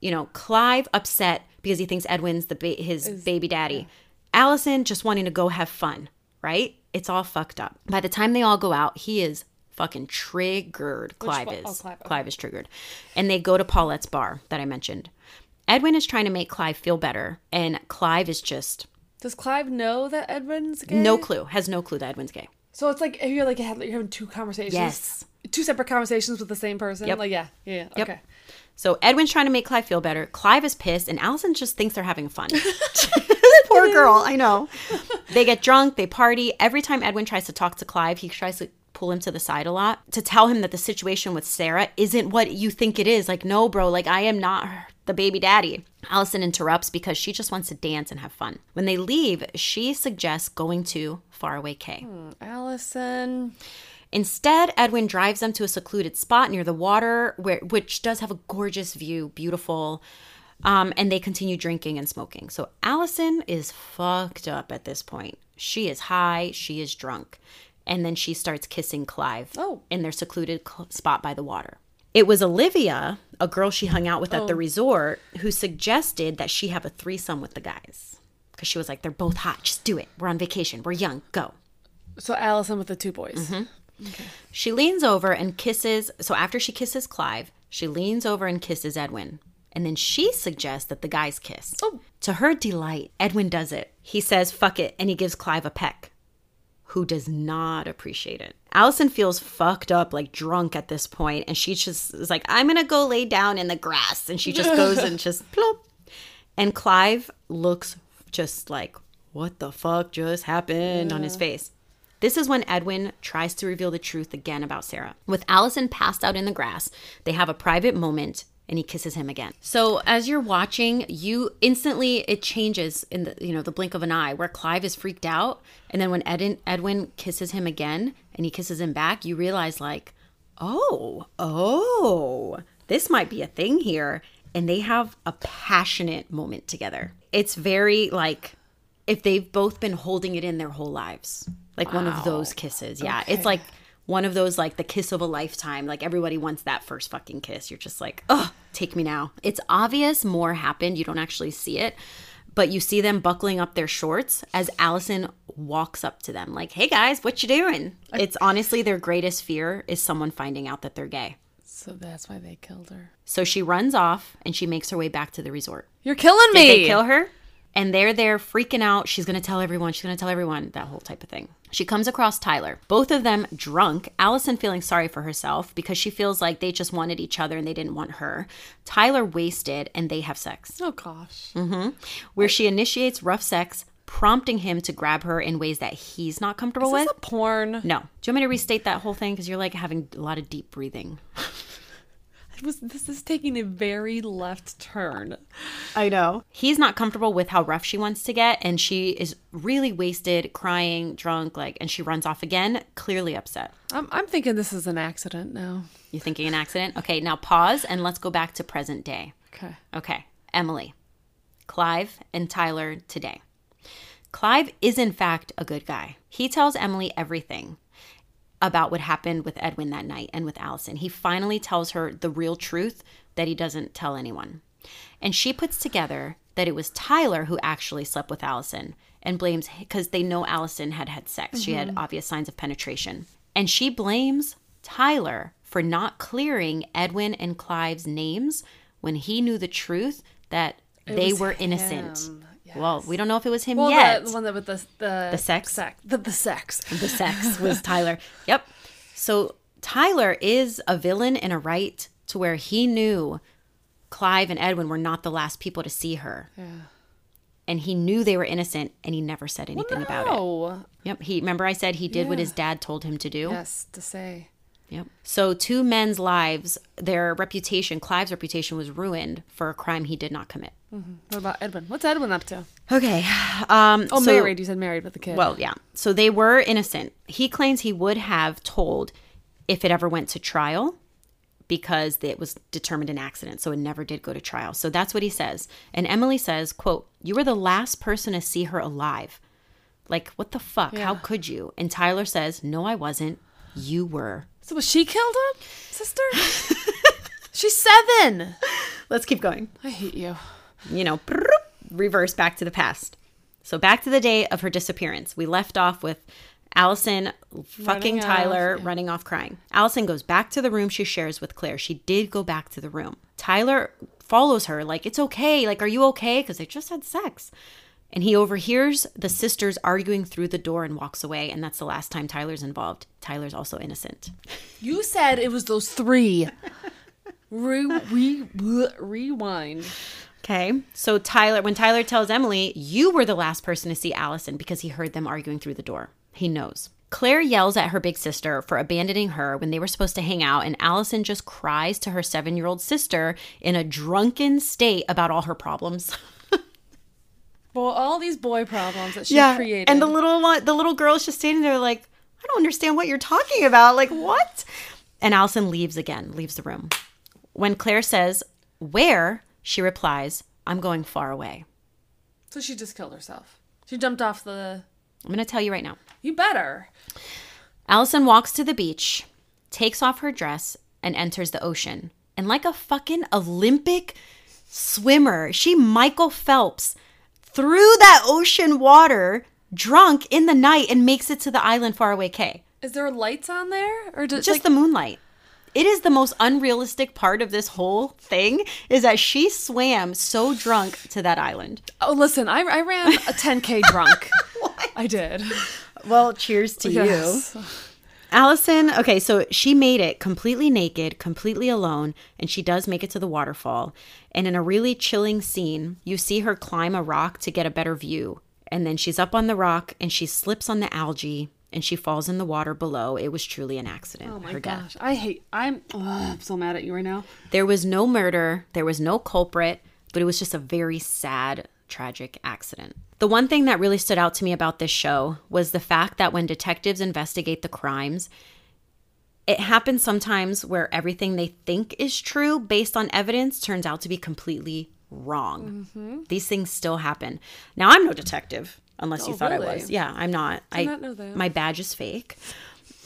Yeah. Clive upset because he thinks Edwin's his baby daddy. Yeah. Allison just wanting to go have fun, right? It's all fucked up. By the time they all go out, he is fucking triggered. Clive is triggered. And they go to Paulette's bar that I mentioned. Edwin is trying to make Clive feel better. And Clive is just... Does Clive know that Edwin's gay? No clue. Has no clue that Edwin's gay. So it's like you're having two conversations. Yes. Two separate conversations with the same person. Yep. Yep. Okay. So Edwin's trying to make Clive feel better. Clive is pissed. And Allison just thinks they're having fun. Poor girl, I know. They get drunk, they party. Every time Edwin tries to talk to Clive, he tries to pull him to the side a lot to tell him that the situation with Sarah isn't what you think it is. No, bro, I am not the baby daddy. Allison interrupts because she just wants to dance and have fun. When they leave, she suggests going to Faraway Cay. Allison. Instead, Edwin drives them to a secluded spot near the water, which does have a gorgeous view, beautiful. And they continue drinking and smoking. So Allison is fucked up at this point. She is high. She is drunk. And then she starts kissing Clive in their secluded spot by the water. It was Olivia, a girl she hung out with at the resort, who suggested that she have a threesome with the guys. Because she was like, they're both hot. Just do it. We're on vacation. We're young. Go. So Allison with the two boys. Mm-hmm. Okay. She leans over and kisses. So after she kisses Clive, she leans over and kisses Edwin. And then she suggests that the guys kiss. Oh. To her delight, Edwin does it. He says, fuck it, and he gives Clive a peck, who does not appreciate it. Allison feels fucked up, like drunk at this point, and she just is like, I'm going to go lay down in the grass. And she just goes and just plop. And Clive looks just like, what the fuck just happened on his face. This is when Edwin tries to reveal the truth again about Sarah. With Allison passed out in the grass, they have a private moment. And he kisses him again. So as you're watching, you instantly, it changes in the, you know, the blink of an eye where Clive is freaked out. And then when Edwin kisses him again and he kisses him back, you realize like, oh, this might be a thing here. And they have a passionate moment together. It's very like if they've both been holding it in their whole lives. Like one of those kisses. Yeah, okay. It's like one of those, like, the kiss of a lifetime. Like, everybody wants that first fucking kiss. You're just like, oh, take me now. It's obvious more happened. You don't actually see it. But you see them buckling up their shorts as Allison walks up to them. Like, hey, guys, what you doing? It's honestly their greatest fear is someone finding out that they're gay. So that's why they killed her. So she runs off, and she makes her way back to the resort. You're killing me! Did they kill her? And they're there freaking out. She's going to tell everyone. She's going to tell everyone. That whole type of thing. She comes across Tyler. Both of them drunk. Allison feeling sorry for herself because she feels like they just wanted each other and they didn't want her. Tyler wasted and they have sex. Oh, gosh. Mm-hmm. Where she initiates rough sex, prompting him to grab her in ways that he's not comfortable with. Is this a porn? No. Do you want me to restate that whole thing? Because you're like having a lot of deep breathing. This is taking a very left turn. I know. He's not comfortable with how rough she wants to get, and she is really wasted, crying, drunk, like, and she runs off again, clearly upset. I'm thinking this is an accident now. You're thinking an accident? Okay, now pause, and let's go back to present day. Okay. Emily, Clive, and Tyler today. Clive is, in fact, a good guy. He tells Emily everything about what happened with Edwin that night and with Allison. He finally tells her the real truth that he doesn't tell anyone. And she puts together that it was Tyler who actually slept with Allison and blames, because they know Allison had sex. Mm-hmm. She had obvious signs of penetration. And she blames Tyler for not clearing Edwin and Clive's names when he knew the truth that they were innocent. Yes. Well, we don't know if it was him yet. The one that with the sex. The sex was Tyler. Yep. So Tyler is a villain in a right to where he knew Clive and Edwin were not the last people to see her. Yeah. And he knew they were innocent and he never said anything about it. Yep. Remember I said he did what his dad told him to do? Yes, to say. Yep. So two men's lives, their reputation, Clive's reputation was ruined for a crime he did not commit. Mm-hmm. What about Edwin? What's Edwin up to? Okay. Married. You said married with the kid. Well, yeah. So they were innocent. He claims he would have told if it ever went to trial because it was determined an accident. So it never did go to trial. So that's what he says. And Emily says, quote, you were the last person to see her alive. Like, what the fuck? Yeah. How could you? And Tyler says, no, I wasn't. You were. So was she killed him, sister? She's 7. Let's keep going. I hate you. You know, reverse back to the past. So back to the day of her disappearance. We left off with Allison fucking Tyler running off crying. Allison goes back to the room she shares with Claire. She did go back to the room. Tyler follows her like, it's okay. Like, are you okay? Because they just had sex. And he overhears the sisters arguing through the door and walks away. And that's the last time Tyler's involved. Tyler's also innocent. You said it was those 3. Rewind. Okay. So when Tyler tells Emily, you were the last person to see Allison because he heard them arguing through the door. He knows. Claire yells at her big sister for abandoning her when they were supposed to hang out, and Allison just cries to her 7-year-old sister in a drunken state about all her problems. Well, all these boy problems that she created. And the little girl is just standing there like, I don't understand what you're talking about. Like, what? And Allison leaves the room. When Claire says, where? She replies, I'm going far away. So she just killed herself. She jumped off the... I'm going to tell you right now. You better. Allison walks to the beach, takes off her dress, and enters the ocean. And like a fucking Olympic swimmer, she Michael Phelps through that ocean water, drunk in the night, and makes it to the island Faraway Cay. Is there lights on there? Or just like... the moonlight. It is the most unrealistic part of this whole thing is that she swam so drunk to that island. Oh, listen, I ran a 10K drunk. What? I did. Well, cheers to you. Allison, okay, so she made it completely naked, completely alone, and she does make it to the waterfall. And in a really chilling scene, you see her climb a rock to get a better view. And then she's up on the rock, and she slips on the algae, and she falls in the water below. It was truly an accident. Oh, my gosh. Death. I'm so mad at you right now. There was no murder. There was no culprit, but it was just a very sad, tragic accident. The one thing that really stood out to me about this show was the fact that when detectives investigate the crimes, it happens sometimes where everything they think is true based on evidence turns out to be completely wrong. Mm-hmm. These things still happen. Now, I'm no detective, unless you thought I was. Yeah, I'm not. I did not know that. My badge is fake.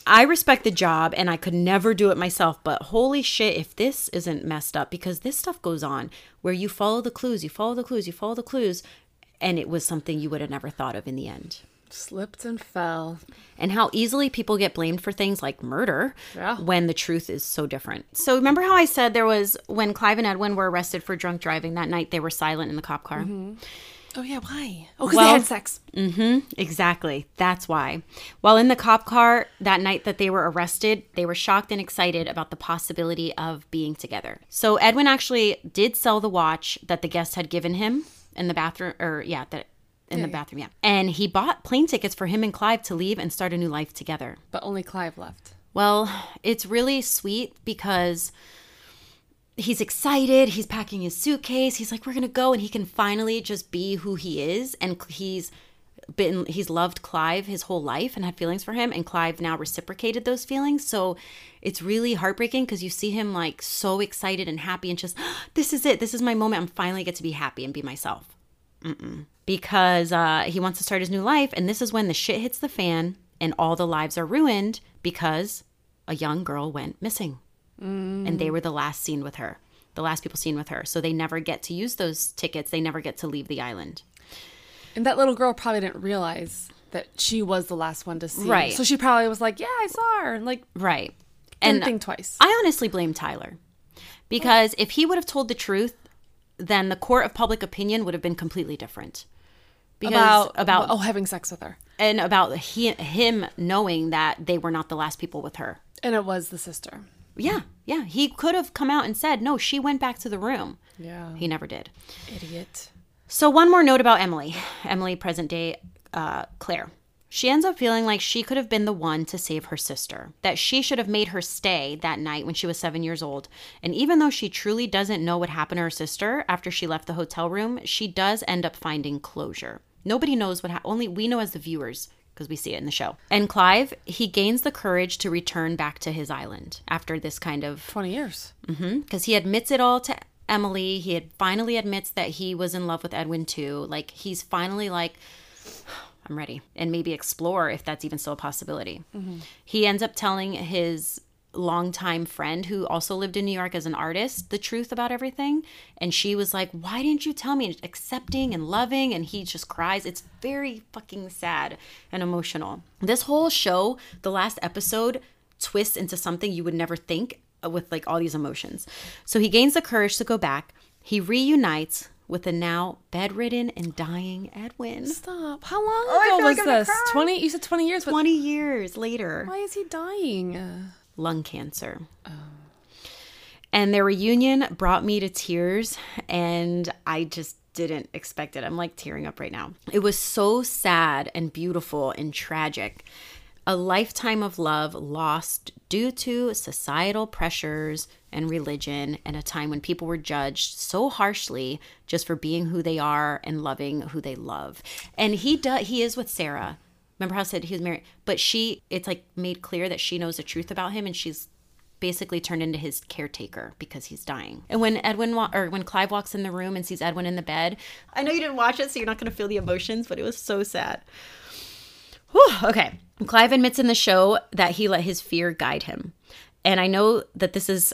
I respect the job, and I could never do it myself, but holy shit if this isn't messed up, because this stuff goes on where you follow the clues, you follow the clues, you follow the clues, and it was something you would have never thought of in the end. Slipped and fell. And how easily people get blamed for things like murder when the truth is so different. So remember how I said there was, when Clive and Edwin were arrested for drunk driving that night, they were silent in the cop car? Mm-hmm. Oh, yeah. Why? Oh, because they had sex. Mm-hmm. Exactly. That's why. While in the cop car that night that they were arrested, they were shocked and excited about the possibility of being together. So Edwin actually did sell the watch that the guest had given him. In the bathroom, yeah. And he bought plane tickets for him and Clive to leave and start a new life together. But only Clive left. Well, it's really sweet because he's excited. He's packing his suitcase. He's like, we're going to go. And he can finally just be who he is. And he's loved Clive his whole life and had feelings for him. And Clive now reciprocated those feelings. So it's really heartbreaking because you see him like so excited and happy and just, this is it. This is my moment. I'm finally get to be happy and be myself. Because he wants to start his new life. And this is when the shit hits the fan and all the lives are ruined because a young girl went missing. And they were the last seen with her. The last people seen with her. So they never get to use those tickets. They never get to leave the island. And that little girl probably didn't realize that she was the last one to see. Right. So she probably was like, yeah, I saw her. And like, right. Didn't think twice. I honestly blame Tyler. Because if he would have told the truth, then the court of public opinion would have been completely different. Because about having sex with her. And about him knowing that they were not the last people with her. And it was the sister. Yeah. Yeah. He could have come out and said, no, she went back to the room. Yeah. He never did. Idiot. So one more note about Emily, present-day Claire. She ends up feeling like she could have been the one to save her sister, that she should have made her stay that night when she was 7 years old. And even though she truly doesn't know what happened to her sister after she left the hotel room, she does end up finding closure. Nobody knows what happened. Only we know as the viewers because we see it in the show. And Clive, he gains the courage to return back to his island after this kind of... 20 years. Mm-hmm. Because he admits it all to... Emily, he had finally admits that he was in love with Edwin too. Like, he's finally like, I'm ready. And maybe explore if that's even still a possibility. Mm-hmm. He ends up telling his longtime friend who also lived in New York as an artist the truth about everything. And she was like, why didn't you tell me? Accepting and loving. And he just cries. It's very fucking sad and emotional. This whole show, the last episode, twists into something you would never think with like all these emotions. So he gains the courage to go back. He reunites with the now bedridden and dying Edwin. Stop. How long ago was this? 20? You said 20 years. 20 years later. Why is he dying? Lung cancer. Oh. And their reunion brought me to tears, and I just didn't expect it. I'm like tearing up right now. It was so sad and beautiful and tragic. a lifetime of love lost due to societal pressures and religion, and a time when people were judged so harshly just for being who they are and loving who they love. And he is with Sarah. Remember how I said he was married? But it's like made clear that she knows the truth about him, and she's basically turned into his caretaker because he's dying. And when when Clive walks in the room and sees Edwin in the bed, I know you didn't watch it, so you're not going to feel the emotions, but it was so sad. Whew, okay. Clive admits in the show that he let his fear guide him. And I know that this is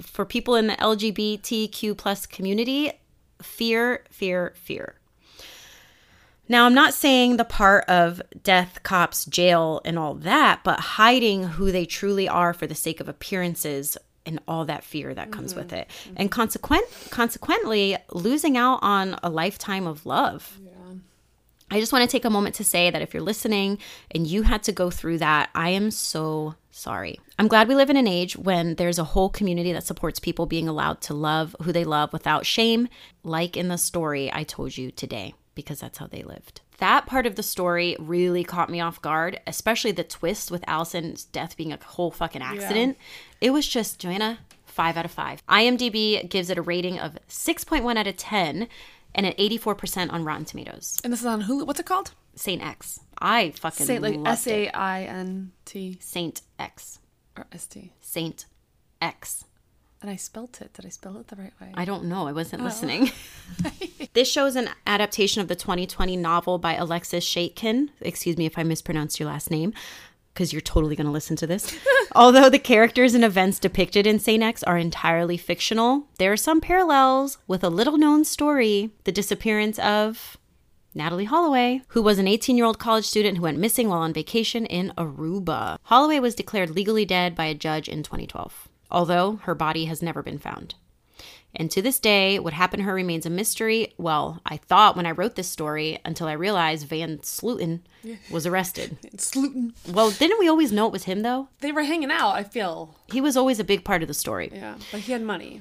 for people in the LGBTQ plus community, fear, fear, fear. Now, I'm not saying the part of death, cops, jail, and all that, but hiding who they truly are for the sake of appearances and all that fear that comes with it. And consequently, losing out on a lifetime of love. Yeah. I just want to take a moment to say that if you're listening and you had to go through that, I am so sorry. I'm glad we live in an age when there's a whole community that supports people being allowed to love who they love without shame, like in the story I told you today. Because that's how they lived. That part of the story really caught me off guard, especially the twist with Allison's death being a whole fucking accident. Yeah. It was just, Joanna, 5 out of 5. IMDb gives it a rating of 6.1 out of 10 and an 84% on Rotten Tomatoes. And this is on Hulu. What's it called? Saint X. I fucking loved it. S-A-I-N-T. Saint X. Or S-T. Saint X. And I spelt it. Did I spell it the right way? I don't know. I wasn't listening. This show is an adaptation of the 20/20 novel by Alexis Shaitkin. Excuse me if I mispronounced your last name, because you're totally going to listen to this. Although the characters and events depicted in Saint X are entirely fictional, there are some parallels with a little-known story, the disappearance of Natalie Holloway, who was an 18-year-old college student who went missing while on vacation in Aruba. Holloway was declared legally dead by a judge in 2012. Although her body has never been found. And to this day, what happened to her remains a mystery. Well, I thought when I wrote this story until I realized Van Sluten was arrested. Sluten. Well, didn't we always know it was him, though? They were hanging out, I feel. He was always a big part of the story. Yeah, but he had money.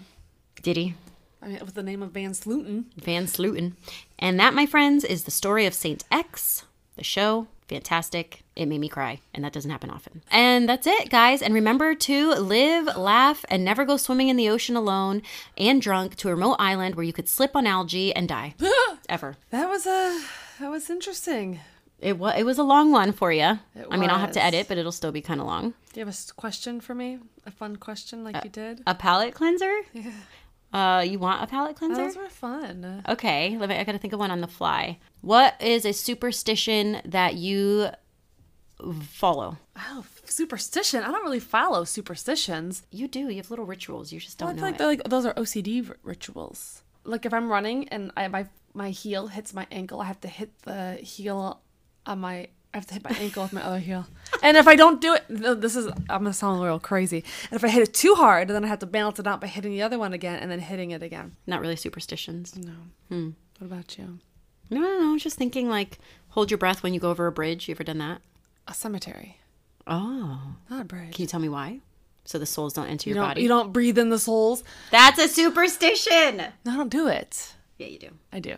Did he? I mean, it was the name of Van Sluten. Van Sluten. And that, my friends, is the story of Saint X, the show. Fantastic. It made me cry, and that doesn't happen often. And that's it, guys. And remember to live, laugh, and never go swimming in the ocean alone and drunk to a remote island where you could slip on algae and die. Ever. That was interesting. It was a long one for you. I mean, I'll have to edit, but it'll still be kind of long. Do you have a question for me? A fun question like you did? A palate cleanser? Yeah. You want a palate cleanser? Those were fun. Okay, I gotta think of one on the fly. What is a superstition that you follow? Oh, superstition? I don't really follow superstitions. You do. You have little rituals. You just don't know. I feel like those are OCD rituals. Like if I'm running and my heel hits my ankle, I have to hit the heel on my. I have to hit my ankle with my other heel. And if I don't do it, I'm going to sound real crazy. And if I hit it too hard, then I have to balance it out by hitting the other one again and then hitting it again. Not really superstitions. No. What about you? No. I was just thinking like hold your breath when you go over a bridge. You ever done that? A cemetery. Oh. Not a bridge. Can you tell me why? So the souls don't enter your body. You don't breathe in the souls. That's a superstition. No, I don't do it. Yeah, you do. I do.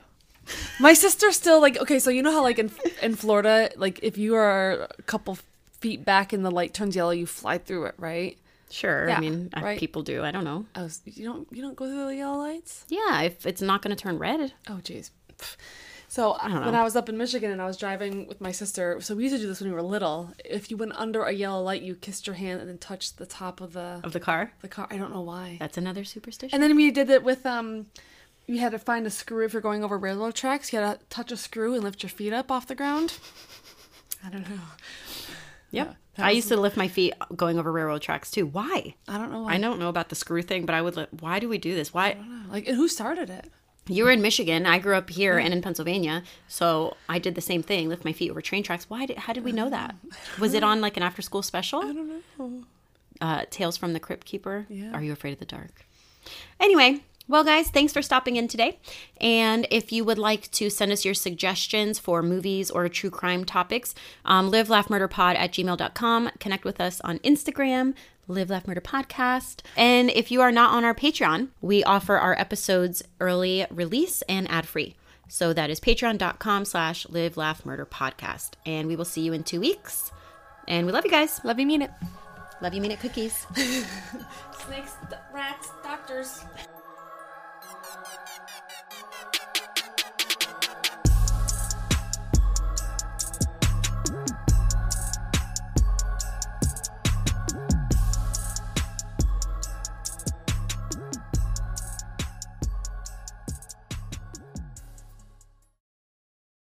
My sister still like, okay, so you know how like in Florida, like if you are a couple feet back and the light turns yellow, you fly through it, right? Sure. Yeah, I mean, right? People do. I don't know. Oh, you don't go through the yellow lights? Yeah, if it's not going to turn red. Oh, geez. So when I was up in Michigan and I was driving with my sister, so we used to do this when we were little. If you went under a yellow light, you kissed your hand and then touched the top of the car. The car. I don't know why. That's another superstition. And then we did it with you had to find a screw if you're going over railroad tracks. You had to touch a screw and lift your feet up off the ground. I don't know. Yep. I used to lift my feet going over railroad tracks too. Why? I don't know why. I don't know about the screw thing, but I would why do we do this? Why? I don't know. Like, who started it? You were in Michigan. I grew up here and in Pennsylvania. So I did the same thing, lift my feet over train tracks. How did we know that? Was it on like an after school special? I don't know. Tales from the Crypt Keeper? Yeah. Are You Afraid of the Dark? Anyway. Well, guys, thanks for stopping in today. And if you would like to send us your suggestions for movies or true crime topics, livelaughmurderpod@gmail.com. Connect with us on Instagram, Live Laugh Murder Podcast. And if you are not on our Patreon, we offer our episodes early release and ad-free. So that is patreon.com/Live Laugh Murder Podcast. And we will see you in 2 weeks. And we love you guys. Love you, mean it. Love you, mean it, cookies. Snakes, rats, doctors.